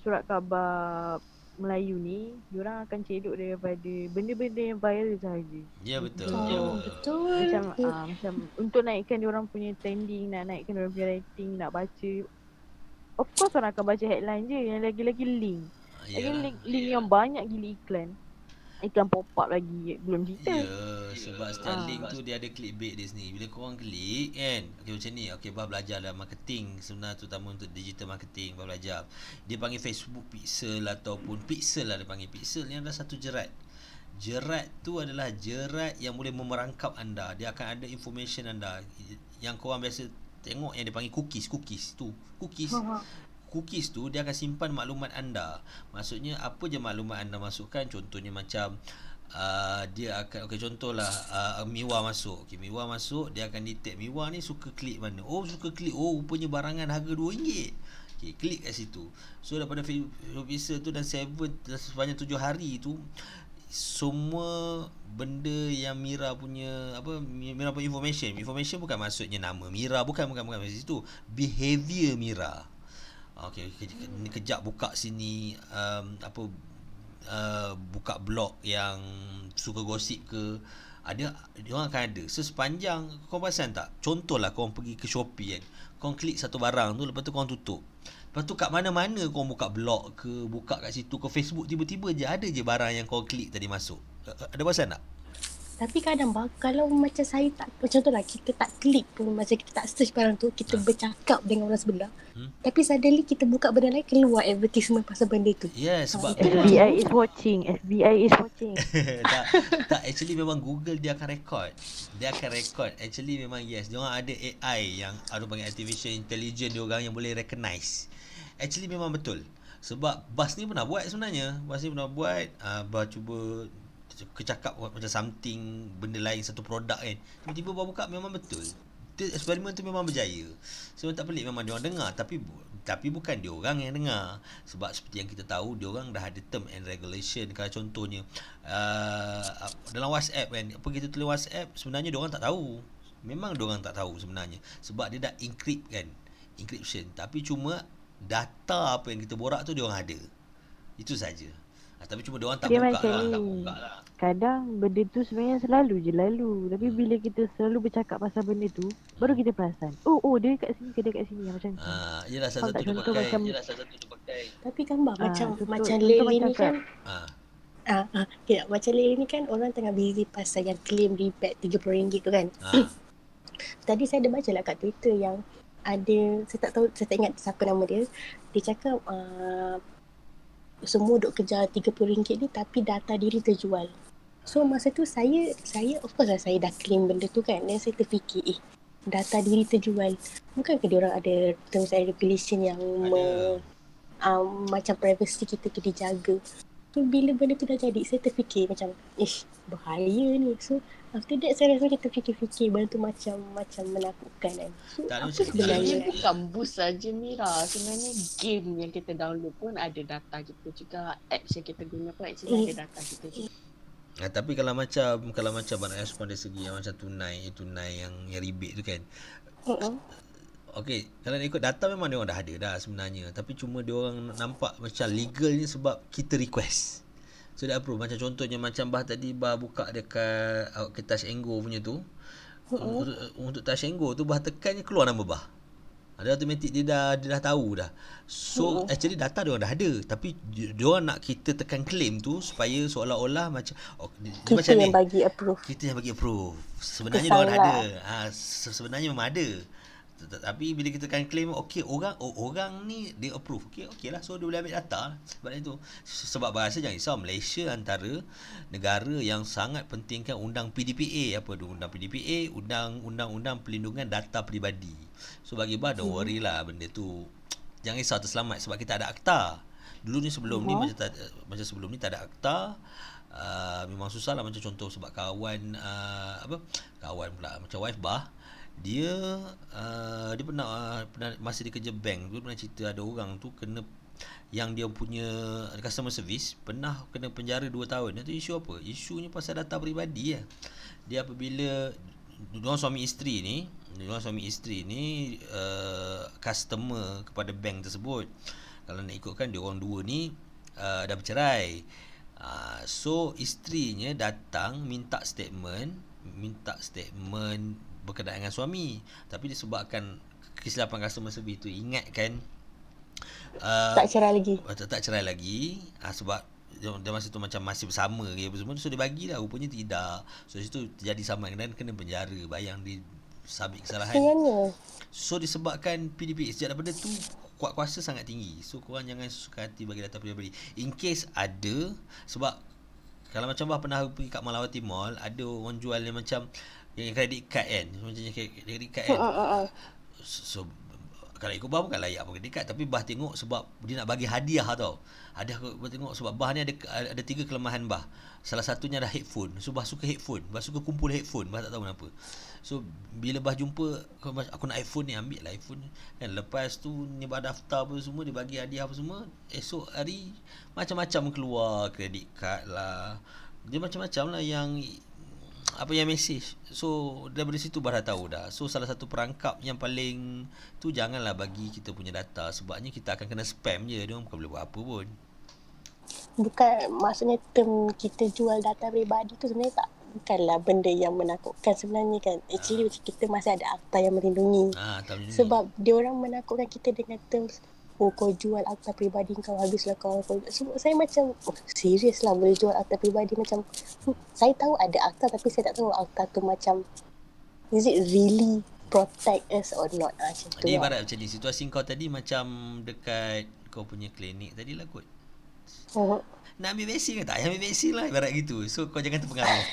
surat khabar Melayu ni diorang akan cedok daripada benda-benda yang viral sahaja. Ya, betul. Betul. Macam untuk naikkan diorang punya trending, nak naikkan diorang punya rating, nak baca, of course orang akan baca headline je, yang lagi-lagi link. Link yang banyak gila iklan. Iklan pop up lagi belum cerita. Sebab setiap link tu dia ada clickbait dia sendiri. Bila korang klik kan, okay, macam ni, okay, bah belajar dalam marketing sebenarnya, terutama untuk digital marketing, bah belajar. Dia panggil Facebook pixel ataupun pixel lah dia panggil. Pixel ni adalah satu jerat. Jerat tu adalah jerat yang boleh memerangkap anda. Dia akan ada information anda yang korang biasa tengok yang dia panggil cookies. Cookies tu dia akan simpan maklumat anda. Maksudnya apa je maklumat anda masukkan. Contohnya macam dia akan, okay, contohlah Amiwa masuk. Okay, Amiwa masuk, dia akan detect Amiwa ni suka klik mana. Oh, suka klik, oh rupanya barangan harga RM2. Okay, klik kat situ. So daripada Facebook Pixel tu dan seven sepanjang 7 hari tu, semua benda yang Mira punya information bukan maksudnya nama Mira, bukan macam situ. Behavior Mira. Okay, kejap buka sini buka blog yang suka gosip ke, ada diorang akan ada. So sepanjang korang perasan tak, contohlah korang pergi ke Shopee kan, korang klik satu barang tu, lepas tu korang tutup, lepas tu kat mana-mana korang buka blog ke, buka kat situ ke Facebook, tiba-tiba je ada je barang yang korang klik tadi masuk. Ada perasan tak? Tapi kadang kalau macam saya tak, contohlah kita tak klik pun, macam kita tak search barang tu, kita bercakap dengan orang sebelah, tapi suddenly kita buka benda lain, keluar advertisement pasal benda tu. Sebab FBI is watching, tak, actually memang Google dia akan record. Actually memang dia orang ada AI yang ada panggil artificial intelligence, dia orang yang boleh recognize. Actually memang betul. Sebab Bas ni pernah buat sebenarnya. Bas cuba kecakap macam something, benda lain, satu produk kan, tiba-tiba baru buka, memang betul. Eksperimen tu memang berjaya. So tak pelik memang diorang dengar. Tapi bukan diorang yang dengar. Sebab seperti yang kita tahu, diorang dah ada term and regulation. Kalau contohnya dalam WhatsApp kan, apa kita tulis WhatsApp, sebenarnya diorang tak tahu. Memang diorang tak tahu sebenarnya. Sebab dia dah encrypt kan, encryption. Tapi cuma data apa yang kita borak tu diorang ada. Itu saja. Tapi cuma diorang tak buka lah, Kadang benda tu sebenarnya selalu je lalu. Tapi bila kita selalu bercakap pasal benda tu, baru kita perasan, oh dia kat sini, dia kat sini, macam tu. Yelah, salah satu dia pakai, Tapi gambar macam Lele ni kan, macam Lele ni kan, orang tengah busy pasal yang claim rebate RM30 tu kan. Tadi saya ada baca lah kat Twitter yang ada, saya tak ingat siapa nama dia. Dia cakap semua duk kejar RM30 ni, tapi data diri terjual. So masa tu saya of course lah saya dah claim benda tu kan. Dan saya terfikir, data diri terjual, bukankah diorang ada terms and regulation yang macam privacy kita kena jaga. So bila benda tu dah jadi, saya terfikir macam bahaya ni. So after that saya rasa kita fikir-fikir benda tu macam menakutkan kan. So apa sebenarnya dia bukan boost saja Mira. Sebenarnya game yang kita download pun ada data kita juga. Apps yang kita guna pun actually ada data kita juga. Tapi kalau macam barang respon dari segi yang macam tunai yang rebate tu kan. Okey, kalau nak ikut data memang dia orang dah ada dah sebenarnya. Tapi cuma dia orang nampak macam legalnya sebab kita request. So dia approve. Macam contohnya macam Bah tadi, Bah buka dekat Touch & Go punya tu. Untuk Touch & Go tu Bah tekannya keluar nama Bah. Dia automatik dia dah tahu dah. So actually data dia orang dah ada, tapi dia orang nak kita tekan claim tu supaya seolah-olah macam kita macam yang ni, bagi approve. Kita yang bagi approve. Sebenarnya dia orang ada. Sebenarnya memang ada. Tapi bila kita tekan claim, okey orang ni dia approve. Okey, okeylah. So dia boleh ambil data. Sebab itu sebab bahasa jangan risau, Malaysia antara negara yang sangat pentingkan undang PDPA, apa tu undang PDPA, undang-undang pelindungan data peribadi. So bagi bah, don't worry lah benda tu. Jangan risau, terselamat sebab kita ada akta. Dulu ni sebelum ni macam sebelum ni tak ada akta. Memang susah lah, macam contoh sebab kawan kawan pula macam wife bah, dia dia pernah masa dia kerja bank tu, pernah cerita ada orang tu kena, yang dia punya customer service pernah kena penjara 2 tahun. Itu isu apa? Isunya pasal data peribadi lah. Dia apabila diorang suami isteri ni, customer kepada bank tersebut, kalau nak ikutkan diorang dua ni dah bercerai. So isterinya datang minta statement, berkenaan dengan suami, tapi disebabkan kesilapan customer service tu, ingatkan tak cerai lagi. Tak cerai lagi sebab dia masa tu macam masih bersama ke apa semua. So dia bagilah, rupanya tidak. So situ terjadi saman dan kena penjara. Bayang dia sabit kesalahan. So disebabkan PDPA sejak daripada tu, kuat kuasa sangat tinggi. So korang jangan suka hati bagi data peribadi. In case ada, sebab kalau macam bah pernah pergi kat Malawati Mall, ada orang jual yang macam yang credit card kan, macam credit card kan. So kalau ikut bah bukan layak pakai dekat, tapi bah tengok sebab dia nak bagi hadiah tau. Hadiah bah tengok sebab bah ni ada 3 kelemahan bah. Salah satunya adalah headphone. So bah suka headphone, bah suka kumpul headphone, bah tak tahu kenapa. So bila bah jumpa, aku nak iPhone ni, ambil lah iPhone kan. Lepas tu ni bah daftar apa semua, dia bagi hadiah apa semua. Esok hari macam-macam keluar, credit card lah, dia macam-macam lah yang apa yang mesej. So daripada situ bah dah tahu dah. So salah satu perangkap yang paling tu, janganlah bagi kita punya data, sebabnya kita akan kena spam je. Dia bukan boleh buat apa pun. Bukan maksudnya term kita jual data peribadi tu sebenarnya tak, bukanlah benda yang menakutkan sebenarnya kan. Actually kita masih ada akta yang melindungi. Sebab dia orang menakutkan kita dengan terms, oh kau jual akta peribadi kau, habislah kau. So saya macam serius lah boleh jual akta peribadi. Macam saya tahu ada akta, tapi saya tak tahu akta tu macam is it really protect us or not. Macam tu dia ibarat macam ni. Situasi kau tadi macam dekat kau punya klinik tadi lah kot. Nak ambil vaksin ke tak? Ambil vaksin lah, ibarat gitu. So kau jangan terpengaruh.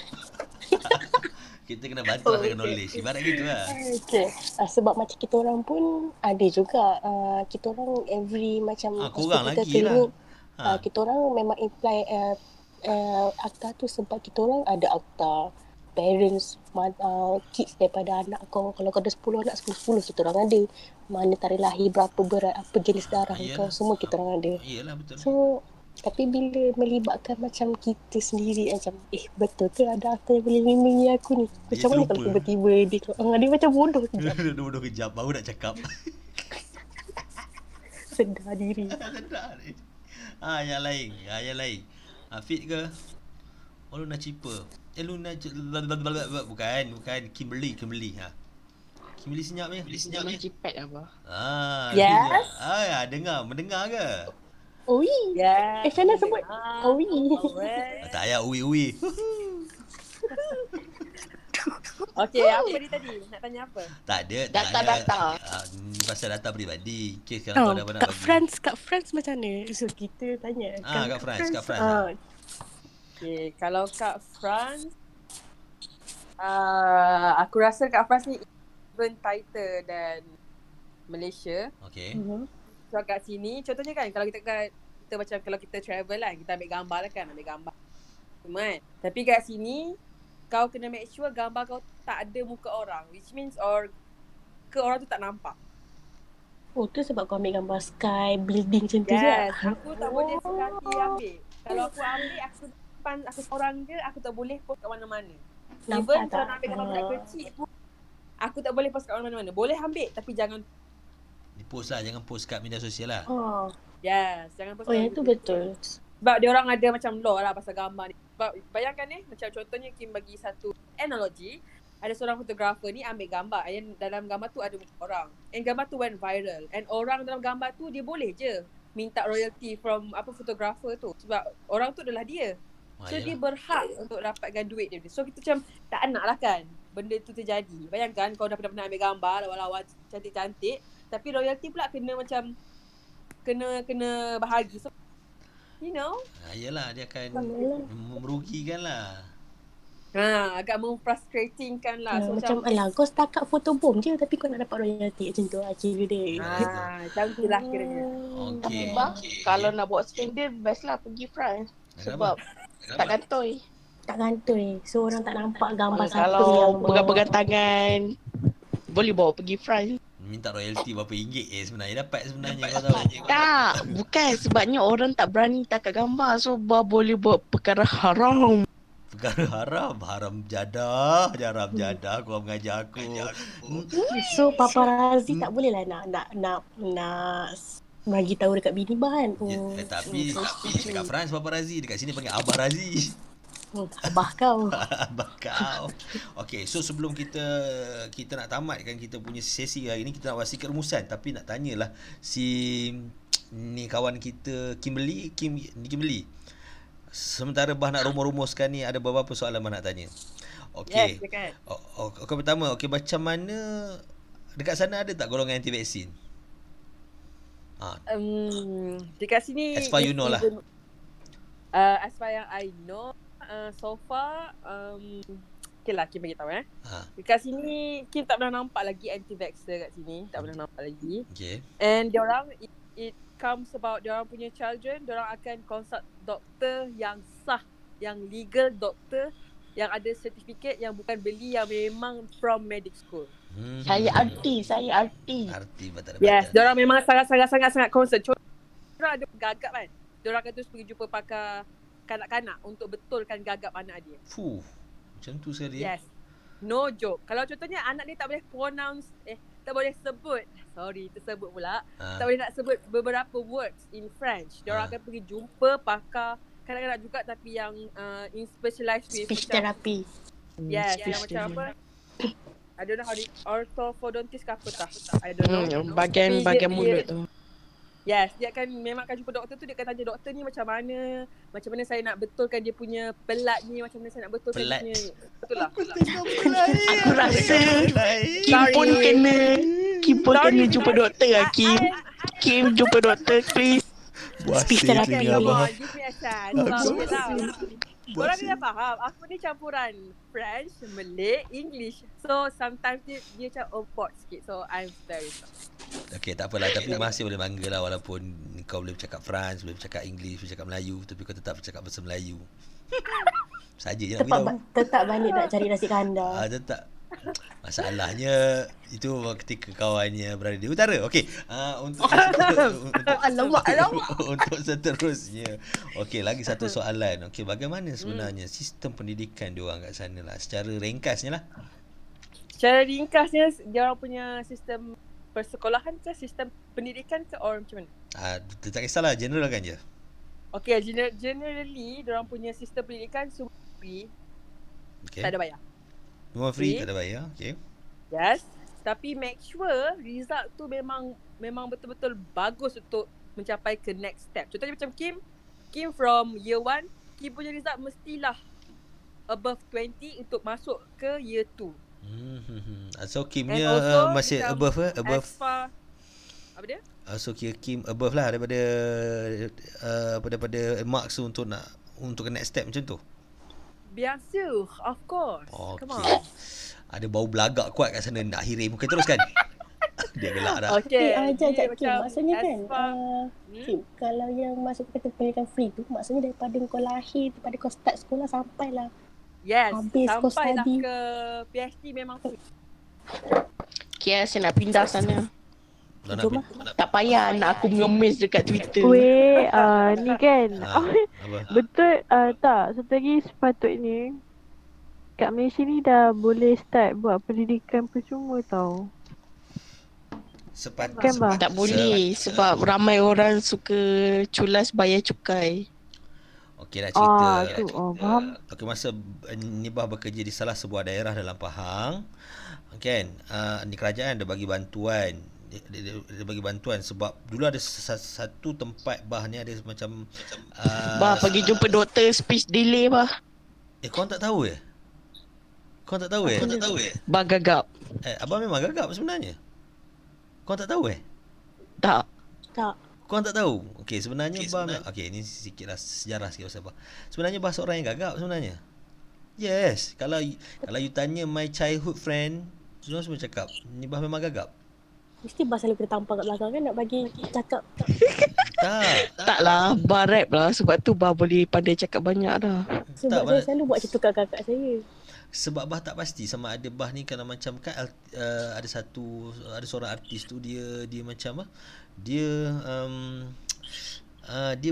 Kita kena bantu dengan knowledge, ibarat gitu lah. Okay. Sebab macam kita orang pun ada juga, kita orang every macam korang lagi klinik, lah. Kita orang memang imply akta tu sebab kita orang ada akta parents, kids daripada anak kau. Kalau kau ada 10 anak, 10 kita orang ada. Mana tarikh lahir, berapa berat, apa jenis darah kau, semua kita orang ada. Iyalah, betul. So tapi bila melibatkan macam kita sendiri, macam betul ke ada akta yang boleh melindungi aku ni? Macam mana kalau tiba-tiba dia macam bodoh kejap. Dia bodoh kejap, baru nak cakap. Sedar diri. Yang lain, yang lain. Fit ke? Oh, Luna Cipa. Luna bukan Kimberly. Kimberly senyap ni. Luna Cipet apa? Yes. Dengar, mendengar ke? Ui, macam mana sebut? Ui. Tak payah ui. Okey, apa ni tadi? Nak tanya apa? Tak ada. Data-data. Pasal data peribadi. Okay, sekarang kau dah nak bagi. Kat France macam mana? So, kita tanya. Kat France. Okey, kalau kat France, aku rasa kat France ni even tighter dan Malaysia. Okey. So kat sini contohnya kan, kalau kita macam kalau kita travel lah, kita ambil gambar lah kan, tapi kat sini kau kena make sure gambar kau tak ada muka orang, which means orang tu tak nampak. Oh, tu sebab kau ambil gambar sky, building macam tu je. Aku tak boleh sekali ambil. Kalau aku ambil, aku depan aku seorang je, aku tak boleh post kat mana-mana. Even kalau nak ambil gambar kecil pun aku tak boleh post kat mana-mana. Boleh ambil tapi jangan post lah, jangan post kat media sosial lah. Jangan post. Itu betul. Sebab dia orang ada macam law lah pasal gambar ni. Sebab bayangkan ni, macam contohnya Kim bagi satu analogi. ada seorang fotografer ni ambil gambar. And dalam gambar tu ada orang. And gambar tu went viral. And orang dalam gambar tu dia boleh je minta royalty from apa fotografer tu. Sebab orang tu adalah dia. So dia berhak untuk dapatkan duit dia. So kita macam tak nak lah kan benda tu terjadi. Bayangkan kau dah pernah ambil gambar lawa-lawa cantik-cantik, tapi royalty pula kena macam kena bahagi. So you know, yelah dia akan merugikan lah. Agak memfrustrating kan lah. So, macam alah kau setakat photobomb je tapi kau nak dapat royalty macam tu lah kira dia. Macam tu lah kiranya. Okay. Tapi kalau nak buat spending best lah pergi France. Sebab tak gantoi. Tak gantoi. So orang tak nampak gambar satu yang kalau pegang-pegang tangan boleh bawa pergi France. Minta royalty berapa ringgit sebenarnya dapat sebenarnya kau tahu. Tak, bukan sebabnya orang tak berani tak kat gambar so boleh buat perkara haram. Perkara haram, haram jadah, haram jadah kau mengajar aku. So paparazzi tak boleh lah nak bagi tahu dekat bini bahan. Tapi dekat France paparazzi, dekat sini panggil abah Razi. Abah kau. Abah kau. Okay, so sebelum kita nak tamatkan kita punya sesi hari ni, kita nak wasi kerumusan. Tapi nak tanyalah si ni kawan kita Kimberly. Sementara Bah nak rumus-rumuskan ni, ada beberapa soalan Bah nak tanya. Okay. Yes, okay, pertama, okay, macam mana dekat sana ada tak golongan anti vaksin? Dekat sini as far you know lah. As far yang I know, so far okay lah Kim beritahu dekat sini Kim tak pernah nampak lagi anti-vaxxer kat sini. Tak pernah nampak lagi. Okay. And diorang it comes about diorang punya children, diorang akan consult doktor yang sah, yang legal doktor, yang ada sertifikat, yang bukan beli, yang memang from medic school. Saya arti betul-betul. Yes, diorang memang sangat concern. Diorang ada gagap kan, diorang akan terus pergi jumpa pakar kanak-kanak untuk betulkan gagap anak dia. Macam tu sekali. Yes. No joke. Kalau contohnya anak dia tak boleh pronounce, tak boleh sebut. Sorry, tersebut pula. Tak boleh nak sebut beberapa words in French. Diorang akan pergi jumpa pakar kanak-kanak juga tapi yang in specialized with speech therapy. Yes, yang macam apa? I don't know how the orthodontist ke apa tak. I don't know. Bagian mulut tu. Yes, dia akan memang akan jumpa doktor tu, dia akan tanya doktor ni macam mana saya nak betulkan dia punya pelat ni, macam mana saya nak betulkan pelat. Dia betul lah. Aku rasa Kim pun kena jumpa doktor lah Kim jumpa doktor please. Speech therapy. Give me a chance. Korang kena faham, aku ni campuran French, Malay, English. So sometimes dia macam awkward sikit. So I'm very sorry. Okay, tak apalah. Tapi masih boleh bangga lah walaupun kau boleh bercakap France, boleh bercakap English, boleh bercakap Melayu. Tapi kau tetap bercakap bahasa Melayu. Saja je nak beritahu. Tetap balik nak cari nasi kandar. Tetap. Masalahnya itu ketika kawannya berada di utara. Okey, untuk seterusnya. Okey, lagi satu soalan. Okey, bagaimana sebenarnya sistem pendidikan diorang kat sana lah secara ringkasnya lah. Secara ringkasnya diorang punya sistem persekolahan ke, sistem pendidikan ke, orang macam mana? Tak kisahlah, general kan je. Okey, generally diorang punya sistem pendidikan semua free. Okay. Tak ada bayar. Semua free, tak ada bayar. Okay. Yes. Tapi make sure result tu memang betul-betul bagus untuk mencapai ke next step. Contohnya macam Kim from year 1, Kim punya result mestilah above 20 untuk masuk ke year 2. So Kimnya masih above apa dia? So Kim above lah daripada marks untuk nak untuk ke next step macam tu. Biasa, of course. Okay. Come on. Ada bau belagak kuat kat sana. Nak hirim. Okey, teruskan. Dia gelak dah. Okey, sekejap Kim. Maksudnya kan, Kim, kalau yang masuk kata pendidikan free tu, maksudnya daripada kau lahir, daripada kau start sekolah sampailah. Yes, habis sampailah ke PhD memang free. Okay, saya nak pindah sana. Tak payah nak aku mengemis dekat Twitter. Weh, ni kan. Betul tak? Satu lagi sepatutnya kat Malaysia ni dah boleh start buat pendidikan percuma tau. Sepatutnya tak boleh sebab ramai orang suka culas bayar cukai. Okeylah cerita. Faham. Okey, masa Nibah bekerja di salah sebuah daerah dalam Pahang, kan, di kerajaan dia bagi bantuan. Dia bagi bantuan sebab dulu ada satu tempat bah ni ada macam bah pergi jumpa doktor speech delay bah. Korang tak tahu ya? Bah gagap. Abang memang gagap sebenarnya. Korang tak tahu Tak. Tak. Korang tak tahu. Okey, sebenarnya okey, ni sikitlah sejarah sikit pasal bah. Sebenarnya bah seorang yang gagap sebenarnya. Yes, kalau you tanya my childhood friend, semua cakap ni bah memang gagap. Mesti bah selalu kena tampang kat belakang kan nak bagi cakap. Taklah, bah rap lah sebab tu bah boleh pandai cakap banyak dah. Sebab dia selalu buat cerita kat kakak saya. Sebab bah tak pasti sama ada bah ni kalau macam kat ada seorang artis tu dia macam dia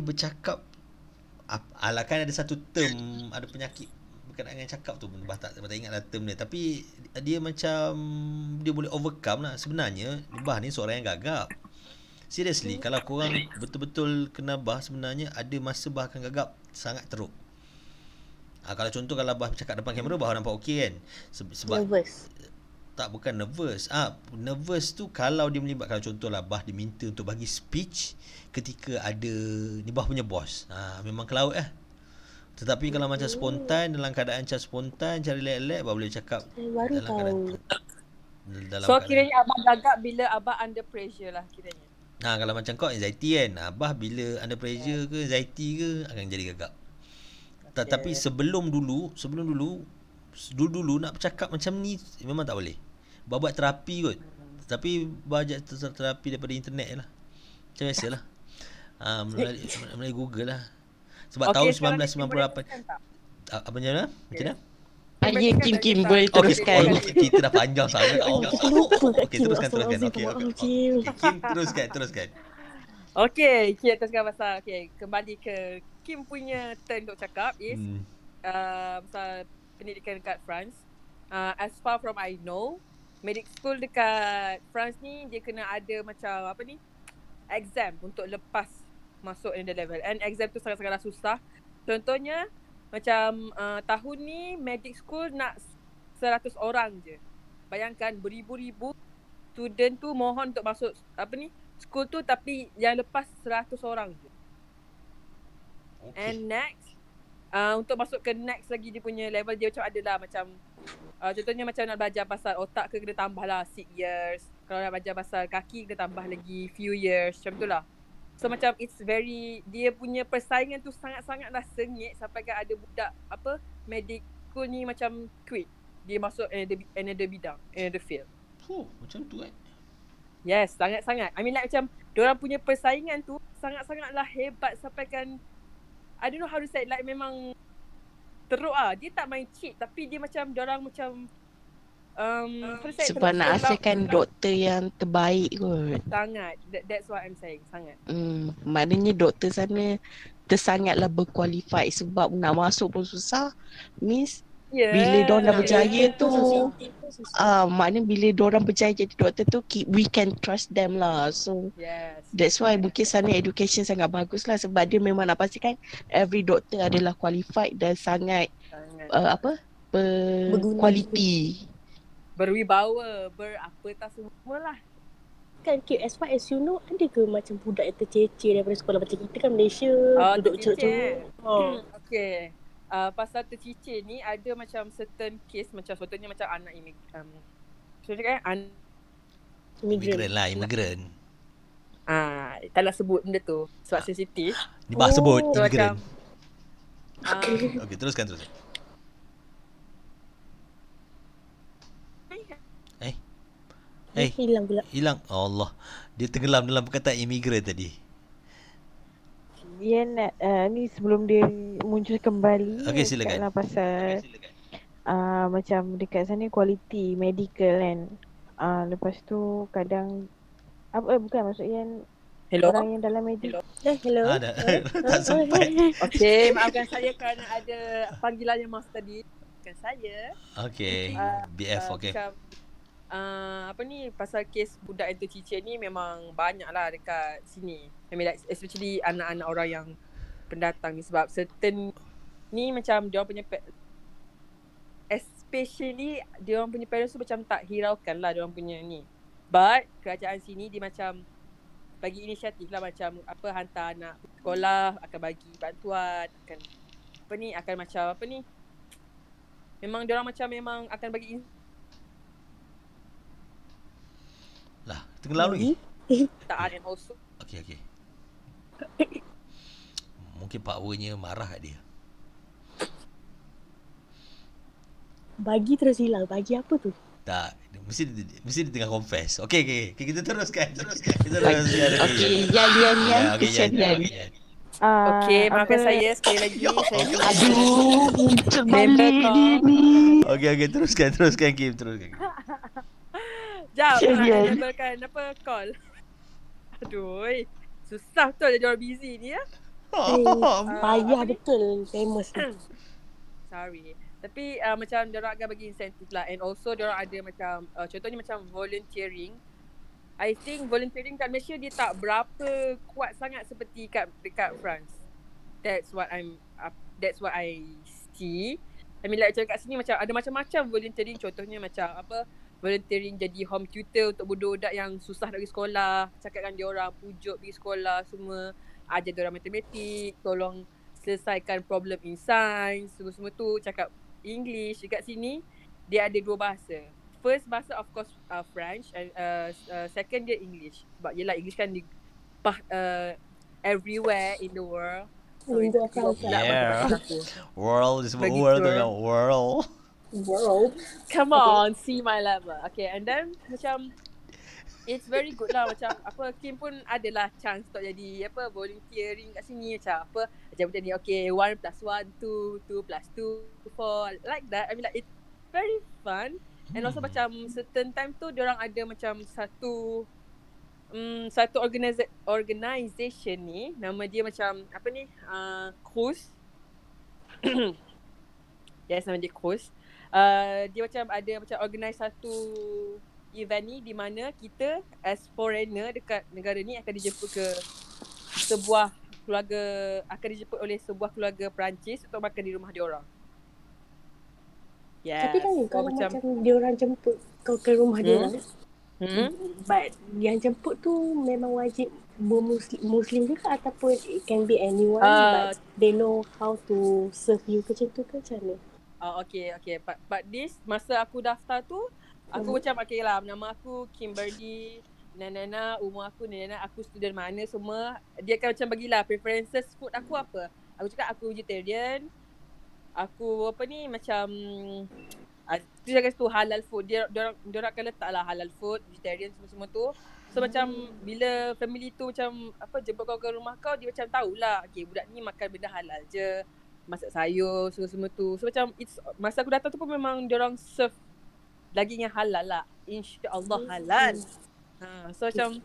bercakap ala kan ada satu term, ada penyakit berkenaan dengan cakap tu, bah tak ingatlah term dia, tapi dia macam dia boleh overcome lah. Sebenarnya bah ni seorang yang gagap. Seriously, kalau korang betul-betul kena bah, sebenarnya ada masa bah akan gagap sangat teruk. Kalau contoh kalau bah cakap depan kamera, bah nampak okey kan. Sebab nervous. Tak, bukan nervous. Nervous tu kalau dia melibatkan, kalau contohlah bah diminta untuk bagi speech ketika ada ni bah punya bos. Memang kelaut lah. Tetapi kalau macam spontan, dalam keadaan macam spontan, cari lelek-lelek, bah boleh cakap. Saya baru dalam tahu. So kiranya abang gagap bila abang under pressure lah kiranya. Kalau macam kau anxiety kan. Bah bila under pressure ke anxiety ke akan jadi gagap. Tapi sebelum dulu nak bercakap macam ni memang tak boleh. Bah buat terapi kot. Tapi bajak terapi daripada internet je lah. Macam biasalah. Melalui Google lah. Sebab tahun 1998. Apa macam mana? Macam mana? Ya, Kim boleh teruskan. Kita dah panjang sangat. Okey, teruskan. Kim teruskan. Okey, kita teruskan pasal kembali ke Kim punya turn untuk cakap is pasal pendidikan dekat France. As far from I know, medic school dekat France ni dia kena ada macam apa ni, exam untuk lepas masuk in the level. And exam tu sangat-sangatlah susah. Contohnya macam tahun ni medic school nak 100 orang je. Bayangkan beribu-ribu student tu mohon untuk masuk apa ni school tu, tapi yang lepas 100 orang je. Okay. And next untuk masuk ke next lagi dia punya level dia macam adalah macam contohnya macam nak belajar pasal otak ke kena tambahlah 6 years. Kalau nak belajar pasal kaki kena tambah lagi few years, macam tu lah. So macam it's very, dia punya persaingan tu sangat-sangatlah sengit sampai kan ada budak apa medic school ni macam quit. Dia masuk another bidang, another field. Macam tu kan? Yes, sangat-sangat. I mean like macam diorang punya persaingan tu sangat-sangatlah hebat sampai kan I don't know how to say, like memang teruk lah. Dia tak main cheat tapi dia macam, diorang macam sebab nak asalkan doktor yang terbaik kot. Sangat, that's what I'm saying, sangat. Maknanya doktor sana tersangatlah berkualified sebab nak masuk pun susah. Means bila diorang dah berjaya tu, maknanya bila diorang berjaya jadi doktor tu, we can trust them lah. So that's why mungkin sana education sangat bagus lah sebab dia memang nak pastikan every doktor adalah qualified dan sangat berkualiti, berwibawa, berapa tak semua lah. Kan as far as you know, ada ke macam budak yang tercecer daripada sekolah macam kita kan Malaysia, duduk cerut-cerut. Okay. Pasal tercicir ni ada macam certain case macam contohnya macam anak imigran. Imigran. Taklah sebut benda tu sebab sensitif. Nibah sebut imigran. Okey, teruskan. Hilang pula. Allah. Dia tenggelam dalam perkataan imigran tadi. Dia nak ni sebelum dia muncul kembali. Okey, silakan. Pasal macam dekat sana kualiti medical kan. Lepas tu kadang bukan maksudnya orang yang dalam medical. Hello. Tak sempat. Okey, maafkan saya kerana ada panggilan yang masuk tadi. Bukan saya. Okey. BF okey. Apa ni, pasal kes budak yang tercicir ni memang banyak lah dekat sini. I mean like especially anak-anak orang yang pendatang ni sebab certain ni macam dia orang punya especially dia orang punya parents tu macam tak hiraukan lah dia orang punya ni. But kerajaan sini dia macam bagi inisiatif lah macam apa, hantar anak sekolah, akan bagi bantuan, akan apa ni, akan macam apa ni, memang dia orang macam memang akan bagi lah. Tenggelam lagi. Tak, and also okey okey. Mungkin powernya marah kat dia. Bagi terus hilang. Bagi apa tu? Tak, mesti dia tengah confess. Okey okey, okay, kita teruskan. Kita teruskan. Okey, Yan. Okey, maafkan saya sekali lagi. Aduh, kembali ni. Okey, teruskan Kim, Jap, enablekan apa call. Aduh, susah betul jadi orang busy ni ya. Payah betul famous ni. Sorry. Tapi macam diorang akan bagi insentif lah. And also diorang ada macam contohnya macam volunteering. I think volunteering kat Malaysia dia tak berapa kuat sangat seperti dekat France. That's what I see. I mean like kat sini macam ada macam-macam volunteering. Contohnya macam apa, volunteering jadi home tutor untuk budak-budak yang susah nak pergi sekolah. Cakapkan diorang, pujuk pergi sekolah semua. Ajar diorang matematik, tolong selesaikan problem in science, semua-semua tu. Cakap English. Dekat sini dia ada dua bahasa. First bahasa of course French and second dia English. Sebab yelah English kan di everywhere in the world. So yeah. World is world. Come on, see my level. Okay, and then macam it's very good lah. Macam apa, Kim pun adalah chance untuk jadi apa volunteering kat sini. Macam apa, macam ni, okay 1 + 1, 2, 2 + 2, 4, like that. I mean like it's very fun. And also macam certain time tu diorang ada macam satu organisation ni, nama dia macam apa ni, Cruise. Yes, nama dia Cruise. Dia macam ada macam organize satu event ni di mana kita as foreigner dekat negara ni akan dijemput ke sebuah keluarga, akan dijemput oleh sebuah keluarga Perancis untuk makan di rumah diorang. Yes. Tapi kan so, kalau macam diorang jemput kau ke rumah diorang, but yang jemput tu memang wajib Muslim ke ataupun it can be anyone, but they know how to serve you macam tu ke macam mana? Okay. But this masa aku daftar tu, aku macam okay lah, nama aku Kimberly, Nana, umur aku Nana, aku student mana semua. Dia akan macam bagilah preferences food aku apa. Aku cakap aku vegetarian, aku apa ni macam tu cakap tu halal food. Dia akan letak lah halal food, vegetarian semua-semua tu. So macam bila family tu macam apa jemput kau ke rumah kau, dia macam tahulah okay budak ni makan benda halal je, masak sayur semua-semua tu. So macam it's, masa aku datang tu pun memang dia orang serve daging yang halal lah. InsyaAllah halal. So macam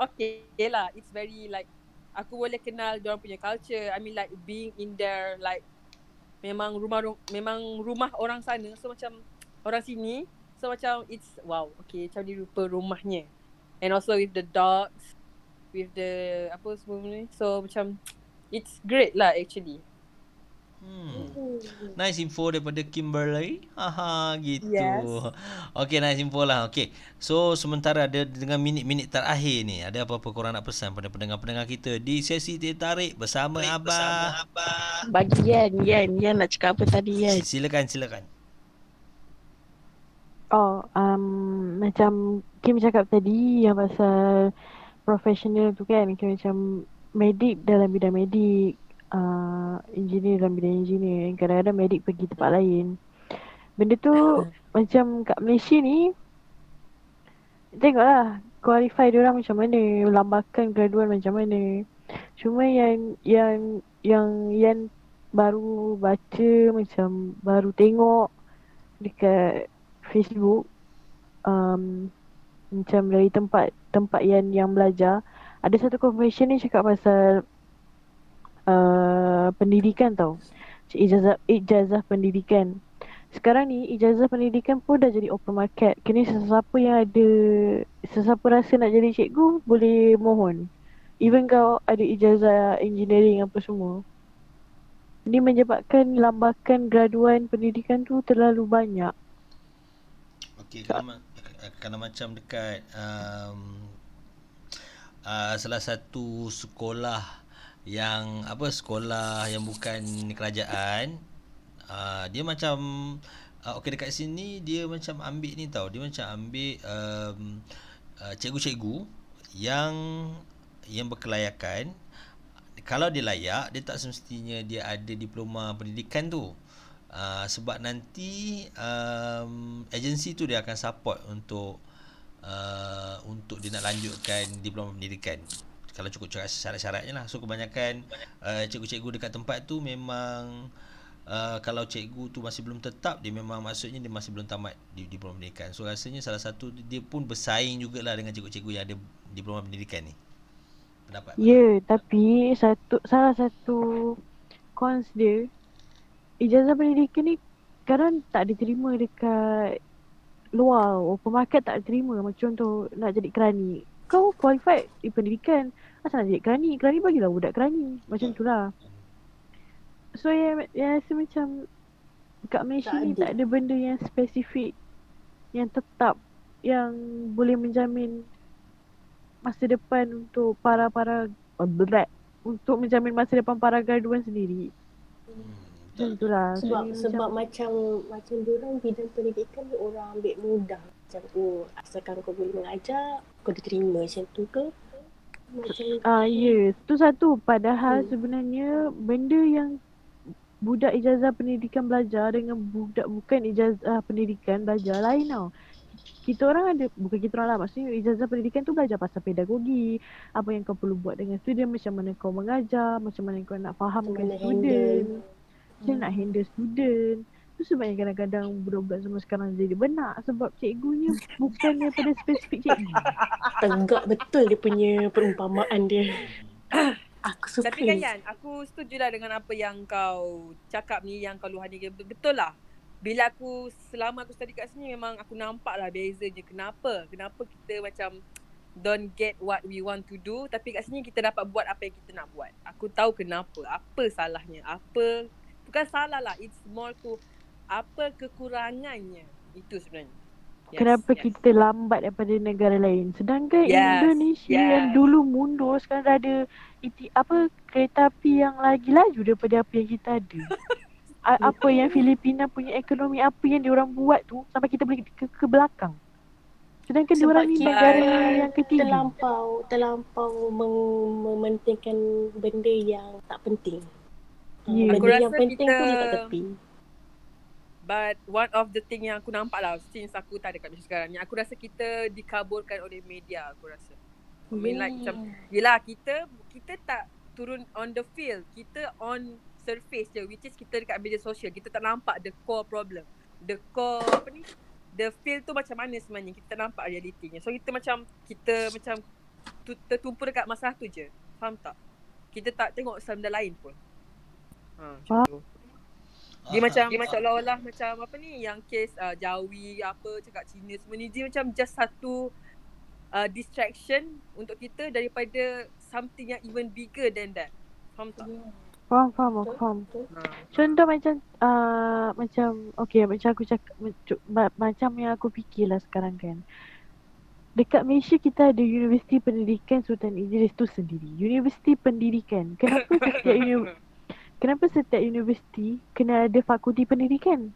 okay lah. It's very like aku boleh kenal diorang punya culture. I mean like being in there like memang rumah orang sana. So macam orang sini. So macam it's wow. Okay, macam dia rupa rumahnya. And also with the dogs, with the apa semua ni. So macam it's great lah actually. Nice info daripada Kimberly. Aha, gitu. Yes. Okay, nice info lah. Okay. So, sementara ada dengan minit-minit terakhir ni, ada apa-apa korang nak pesan pada pendengar-pendengar kita di sesi Teh Tarik bersama Abah? Bagi Yan nak cakap apa tadi, Yan? Silakan. Macam Kim cakap tadi yang pasal profesional tu kan, Kim macam medik dalam bidang medik, engineer dalam bidang engineer. Kadang-kadang medik pergi tempat lain. Benda tu macam kat Malaysia ni, tengoklah qualify diorang macam mana, lambakan graduan macam mana. Cuma yang baru baca, macam baru tengok dekat Facebook, macam dari tempat yang belajar, ada satu conversation ni cakap pasal pendidikan tau, ijazah pendidikan. Sekarang ni ijazah pendidikan pun dah jadi open market. Kini sesiapa rasa nak jadi cikgu boleh mohon. Even kau ada ijazah engineering apa semua, Ini menyebabkan lambakan graduan pendidikan tu terlalu banyak. Okey, kalau macam dekat salah satu sekolah yang sekolah yang bukan kerajaan, dia macam okey, dekat sini dia macam ambil ni tau, dia macam ambil cikgu-cikgu yang berkelayakan. Kalau dia layak, dia tak semestinya dia ada diploma pendidikan tu. Sebab nanti agensi tu dia akan support untuk dia nak lanjutkan diploma pendidikan kalau cukup syarat-syaratnya lah. So kebanyakan cikgu-cikgu dekat tempat tu memang kalau cikgu tu masih belum tetap, dia memang maksudnya dia masih belum tamat diploma pendidikan. So rasanya salah satu dia pun bersaing jugalah dengan cikgu-cikgu yang ada diploma pendidikan ni. Pendapat? Ya, tapi salah satu cons dia, ijazah pendidikan ni sekarang tak diterima dekat luar. Open market tak diterima. Macam contoh nak jadi kerani, kau qualified di pendidikan, asal nak jadi kerani? Kerani bagilah budak kerani. Macam tu lah. So yang rasa macam kat Malaysia ni tak ada benda yang spesifik, yang tetap, yang boleh menjamin masa depan untuk para graduan sendiri. Sebab macam diorang bidang pendidikan ni orang ambil mudah. Macam oh, asalkan kau boleh mengajar, kau diterima. Macam tu ke? Ya, tu satu. Padahal sebenarnya benda yang budak ijazah pendidikan belajar dengan budak bukan ijazah pendidikan belajar lain tau. Kita orang ada, bukan kita orang lah, maksudnya ijazah pendidikan tu belajar pasal pedagogi, apa yang kau perlu buat dengan student, macam mana kau mengajar, macam mana kau nak fahamkan student, dia nak handle student. Tu sebabnya kadang-kadang budak-budak semua sekarang jadi benak, sebab cikgunya bukan daripada spesifik cikgu. Tenggak betul dia punya perumpamaan dia. Aku suka. Tapi kan Yan, aku setujulah dengan apa yang kau cakap ni, yang kau luahkan. Betul lah. Bila aku, selama aku study kat sini, memang aku nampak lah beza je. Kenapa kita macam don't get what we want to do, tapi kat sini kita dapat buat apa yang kita nak buat. Aku tahu kenapa, apa salahnya, apa bukan salah lah, it's more to apa kekurangannya. Itu sebenarnya. Yes, kenapa kita lambat daripada negara lain? Sedangkan Indonesia yang dulu mundur, sekarang dah ada kereta api yang lagi laju daripada apa yang kita ada. Apa yang Filipina punya ekonomi, apa yang diorang buat tu, sampai kita boleh ke belakang. Sedangkan diorang ni negara yang ketiga. Terlampau mementingkan benda yang tak penting. Aku rasa yang penting pun dia tak tepi. But one of the thing yang aku nampak lah since aku tak ada kat Malaysia sekarang ni, aku rasa kita dikaburkan oleh media. Aku rasa yelah, kita tak turun on the field. Kita on surface je, which is kita dekat media sosial. Kita tak nampak the core problem, the core the field tu macam mana sebenarnya. Kita tak nampak realitinya. So kita macam tertumpu dekat masalah tu je. Faham tak? Kita tak tengok benda lain pun. Dia macam seolah-olah macam apa ni, yang kes Jawi apa cakap Cina semua ni, dia macam just satu distraction untuk kita daripada something yang even bigger than that. Faham tak? Faham. Contoh macam yang aku fikirlah sekarang kan. Dekat Malaysia kita ada Universiti Pendidikan Sultan Idris tu sendiri. Universiti Pendidikan. Kenapa setiap universiti kena ada fakulti pendidikan?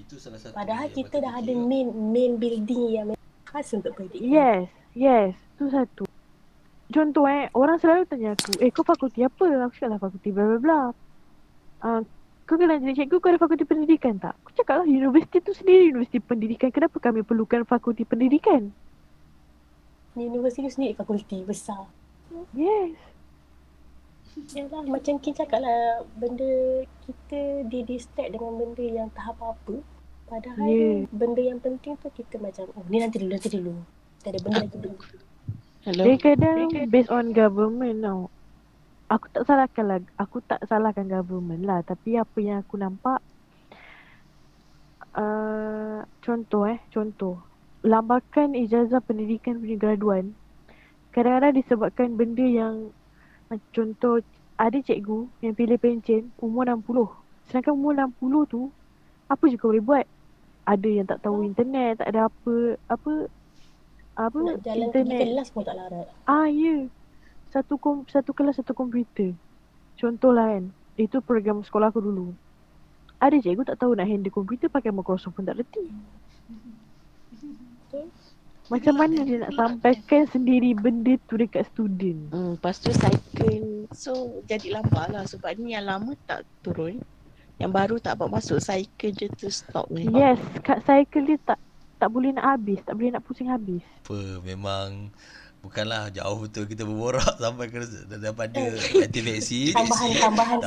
Itu salah satu. Padahal kita dah ada main building yang khas untuk pendidikan. Yes. Tu satu. Contoh orang selalu tanya aku, kau fakulti apa? Aku cakap lah fakulti bla bla bla. Kau kena jadi cikgu, kau ada fakulti pendidikan tak? Aku cakap lah universiti tu sendiri universiti pendidikan. Kenapa kami perlukan fakulti pendidikan? Universiti tu sendiri fakulti besar. Yes. Yalah, macam Kim cakap lah, benda kita distract dengan benda yang tak apa-apa. Padahal benda yang penting tu kita macam ni nanti dulu. Tak ada benda lagi dulu. Dia kadang based on government tau. Aku tak salahkan government lah. Tapi apa yang aku nampak, contoh lambakan ijazah pendidikan punya graduan kadang-kadang disebabkan benda yang, contoh ada cikgu yang pilih pencen umur 60. Sedangkan umur 60 tu, apa juga boleh buat. Ada yang tak tahu internet, tak ada apa nak jalan internet. Pergi kelas pun tak larat. Ah, ya. Yeah. Satu kelas, satu komputer. Contohlah kan, itu program sekolah aku dulu. Ada cikgu tak tahu nak handle komputer, pakai Microsoft pun tak reti. Macam mana dia nak sampaikan sendiri benda tu dekat student? Lepas tu cycling. So jadi lambat lah sebab ni yang lama tak turun, yang baru tak dapat masuk. Cycle je tu stop ni. Yes, kat cycle dia tak boleh nak habis, tak boleh nak pusing habis. Apa, memang bukanlah jauh betul kita berborak sampai ke daripada aktivasi tambahan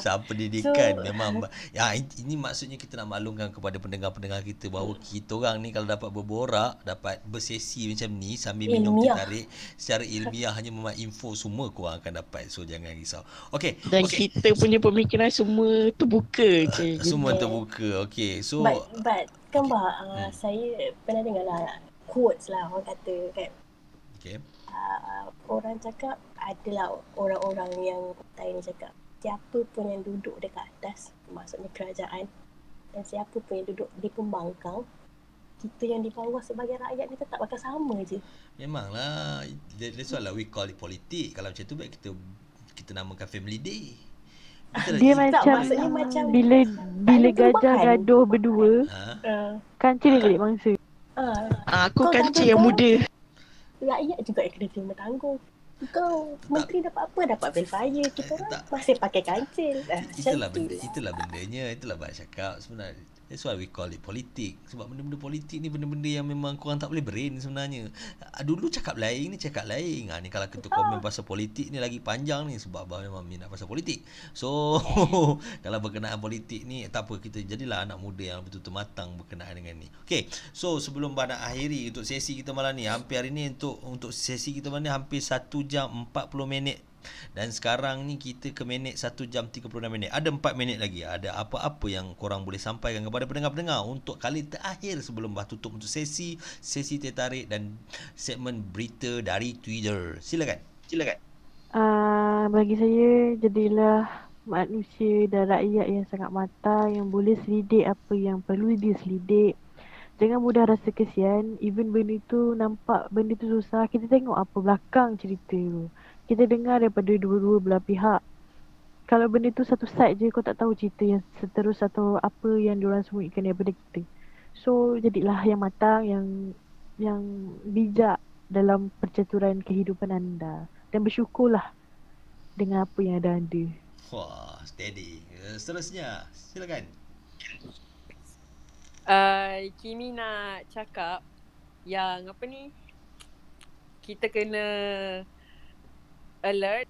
sampai pendidikan. So, memang ya, ini maksudnya kita nak maklumkan kepada pendengar-pendengar kita bahawa kita orang ni kalau dapat berborak, dapat bersesi macam ni sambil minum teh tarik secara ilmiah, hanya memang info semua korang akan dapat. So jangan risau. Okey. Dan kita punya pemikiran semua terbuka je. Semua terbuka. Okey. So but kan saya pernah dengar lah quotes lah orang kata kan. Okay. Orang cakap, adalah orang-orang yang partai ni cakap, siapa pun yang duduk dekat atas, maksudnya kerajaan, dan siapa pun yang duduk di pembangkang, kita yang di bawah sebagai rakyat kita tak bakal sama je. Memanglah, that's why we call it politik. Kalau macam tu baik kita namakan family day. Dia macam bila gajah gaduh berdua, kancil dia jadi mangsa. Aku kancil yang muda. Rakyat juga yang kena terima tanggung. Kau menteri dapat apa? Dapat belfire. Kita orang masih pakai kancil. Itulah bendanya. Itulah Abang cakap sebenarnya. That's why we call it politik. Sebab benda-benda politik ni benda-benda yang memang korang tak boleh brain sebenarnya. Dulu cakap lain, ni cakap lain. Ni kalau kita komen pasal politik ni lagi panjang ni. Sebab Abang memang minat pasal politik. So kalau berkenaan politik ni, tak apa, kita jadilah anak muda yang betul-betul matang berkenaan dengan ni. Okay. So sebelum Abang nak akhiri untuk sesi kita malam ni, hampir hari ni untuk sesi kita malam ni hampir 1 jam 40 minit. Dan sekarang ni kita ke minit 1 jam 36 minit. Ada 4 minit lagi. Ada apa-apa yang korang boleh sampaikan kepada pendengar-pendengar untuk kali terakhir sebelum Bah tutup untuk sesi teh tarik dan segmen berita dari Twitter. Silakan. Bagi saya, jadilah manusia dan rakyat yang sangat matang, yang boleh selidik apa yang perlu dia selidik. Jangan mudah rasa kesian. Even benda tu nampak benda tu susah, kita tengok apa belakang cerita tu. Kita dengar daripada dua-dua belah pihak. Kalau benda tu satu side je, kau tak tahu cerita yang seterus atau apa yang diorang sembunyikan daripada kita. So, jadilah yang matang, yang bijak dalam percaturan kehidupan anda. Dan bersyukurlah dengan apa yang ada anda. Wah, steady. Seterusnya, silakan. Kimi nak cakap yang apa ni, kita kena alert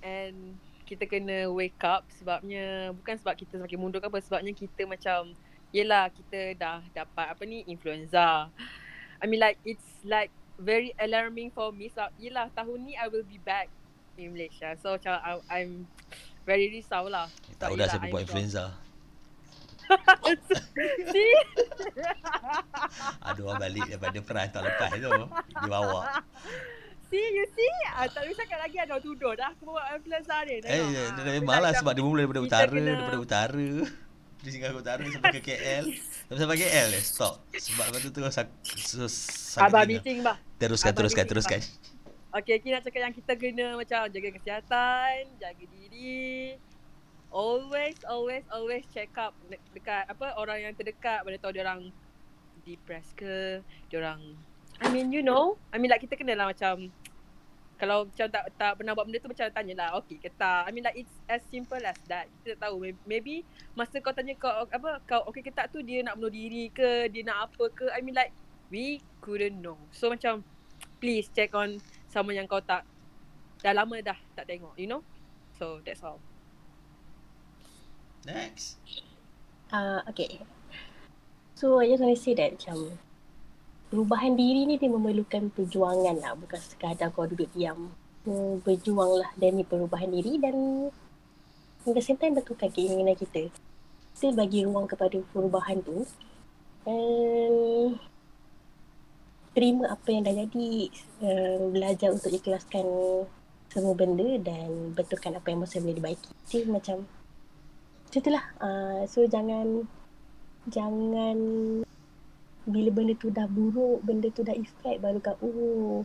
and kita kena wake up. Sebabnya bukan sebab kita semakin mundur ke apa, sebabnya kita macam yelah, kita dah dapat apa ni, influenza. I mean like it's like very alarming for me. Sebab yelah, tahun ni I will be back in Malaysia. So macam I'm very risau lah. Tak tahu dah siapa buat influenza. Aduh, orang balik daripada perang tak lepas tu dia bawa. You see? Tak boleh cakap lagi, ada tuduh dah. Aku bawa influenza ni. Memanglah sebab dia mula daripada utara. Dari Singapura utara sampai ke KL. Sampai KL stop. Sebab lepas tu terus Abang meeting bah. Teruskan. Okey, kita nak cakap yang kita kena macam jaga kesihatan, jaga diri. Always check up dekat apa orang yang terdekat. Bila tahu dia orang depressed ke, dia orang like kita kena lah macam, kalau macam tak pernah buat benda tu macam tanyalah okey ke tak. I mean like it's as simple as that. Kita tak tahu, maybe masa kau tanya kau okey ke tak tu, dia nak bunuh diri ke, dia nak apa ke. I mean like we couldn't know. So macam please check on sama yang kau tak, dah lama dah tak tengok, you know. So that's all. Next. Okay. So I just want to say that macam perubahan diri ni dia memerlukan perjuangan lah. Bukan sekadar kau duduk diam. Berjuang lah demi perubahan diri dan at the same time betulkan keinginan kita. Still bagi ruang kepada perubahan tu. Terima apa yang dah jadi. Belajar untuk ikhlaskan semua benda dan betulkan apa yang masih boleh dibaiki. Jadi macam macam tu lah. So jangan bila benda tu dah buruk, benda tu dah effect, baru kau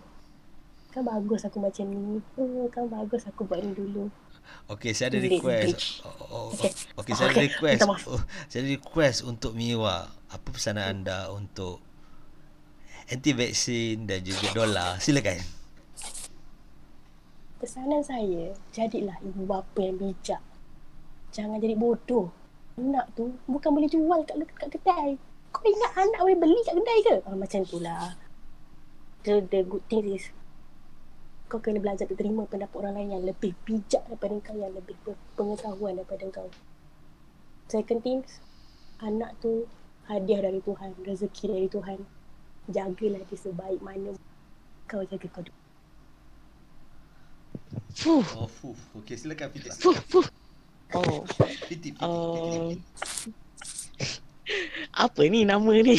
kan bagus aku macam ni, kan bagus aku buat ni dulu. Okay, saya ada request. Okay, saya ada request. Saya ada request untuk Miwa. Apa pesanan anda untuk anti-vaksin dan juga dolar? Silakan. Pesanan saya, jadilah ibu bapa yang bijak. Jangan jadi bodoh. Anak tu bukan boleh jual kat kedai. Kau ingat anak boleh beli kat kedai ke? Macam itulah. The good thing is, kau kena belajar untuk terima pendapat orang lain yang lebih bijak daripada kau, yang lebih pengetahuan daripada kau. Second thing, anak tu hadiah dari Tuhan, rezeki dari Tuhan. Jagalah dia sebaik mana kau jaga kau dulu. Okey, silakan Fiti. Apa ni nama ni?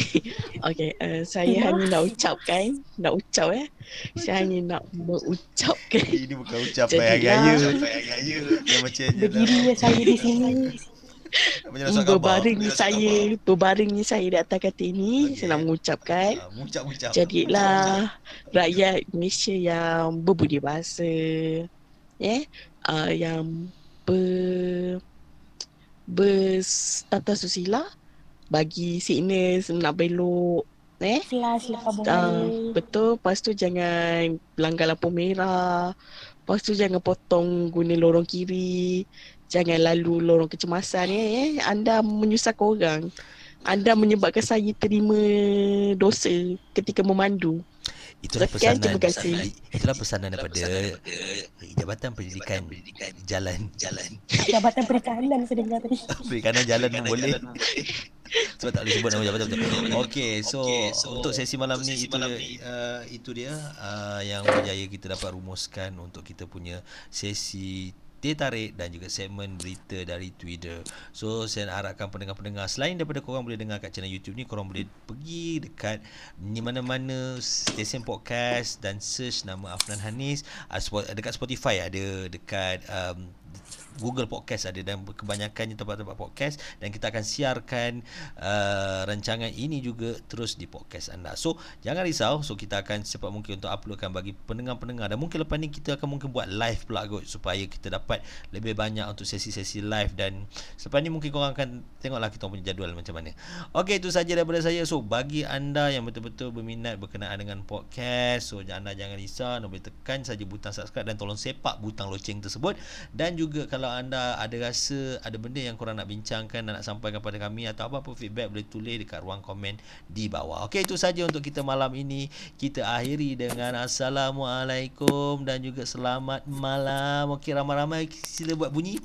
Okey, saya hanya nak ucapkan, saya hanya nak mengucapkan. Ini bukan ucapan yang raya. Berdirinya saya di sini. Berbaringnya saya di atas kata ini, saya nak mengucapkan jadilah rakyat Malaysia yang berbudi bahasa, yang bertata susila, bagi sickness nak belok, betul. Lepas tu jangan pelanggar lampu merah. Lepas tu jangan potong guna lorong kiri. Jangan lalu lorong kecemasan, Anda menyusahkan orang. Anda menyebabkan saya terima dosa ketika memandu. Itulah sekian, pesanan. Itulah pesanan daripada Jabatan Pendidikan Jalan. Jabatan Perikanan saya dengar tadi. Perikanan Jalan pun boleh. Sebab tak boleh sebut nama jabatan. Okey, so untuk sesi malam ni itu dia yang berjaya kita dapat rumuskan untuk kita punya sesi Teh Tarik dan juga segmen berita dari Twitter. So saya harapkan pendengar-pendengar, selain daripada korang boleh dengar kat channel YouTube ni, korang boleh pergi dekat di mana-mana stesen podcast dan search nama Afnan Hanis. Dekat Spotify ada, dekat Google Podcast ada, dan kebanyakannya tempat-tempat podcast, dan kita akan siarkan rancangan ini juga terus di podcast anda. So jangan risau, so kita akan secepat mungkin untuk uploadkan bagi pendengar-pendengar, dan mungkin lepas ni kita akan mungkin buat live pula kot, supaya kita dapat lebih banyak untuk sesi-sesi live, dan selepas ni mungkin korang akan tengoklah kita punya jadual macam mana. Okey, itu saja daripada saya. So bagi anda yang betul-betul berminat berkenaan dengan podcast, so anda jangan risau, anda boleh tekan saja butang subscribe dan tolong sepak butang loceng tersebut. Dan juga kalau anda ada rasa ada benda yang korang nak bincangkan dan nak sampaikan kepada kami atau apa-apa feedback, boleh tulis dekat ruang komen di bawah. Okey, itu saja untuk kita malam ini. Kita akhiri dengan Assalamualaikum dan juga selamat malam. Okey, ramai-ramai sila buat bunyi.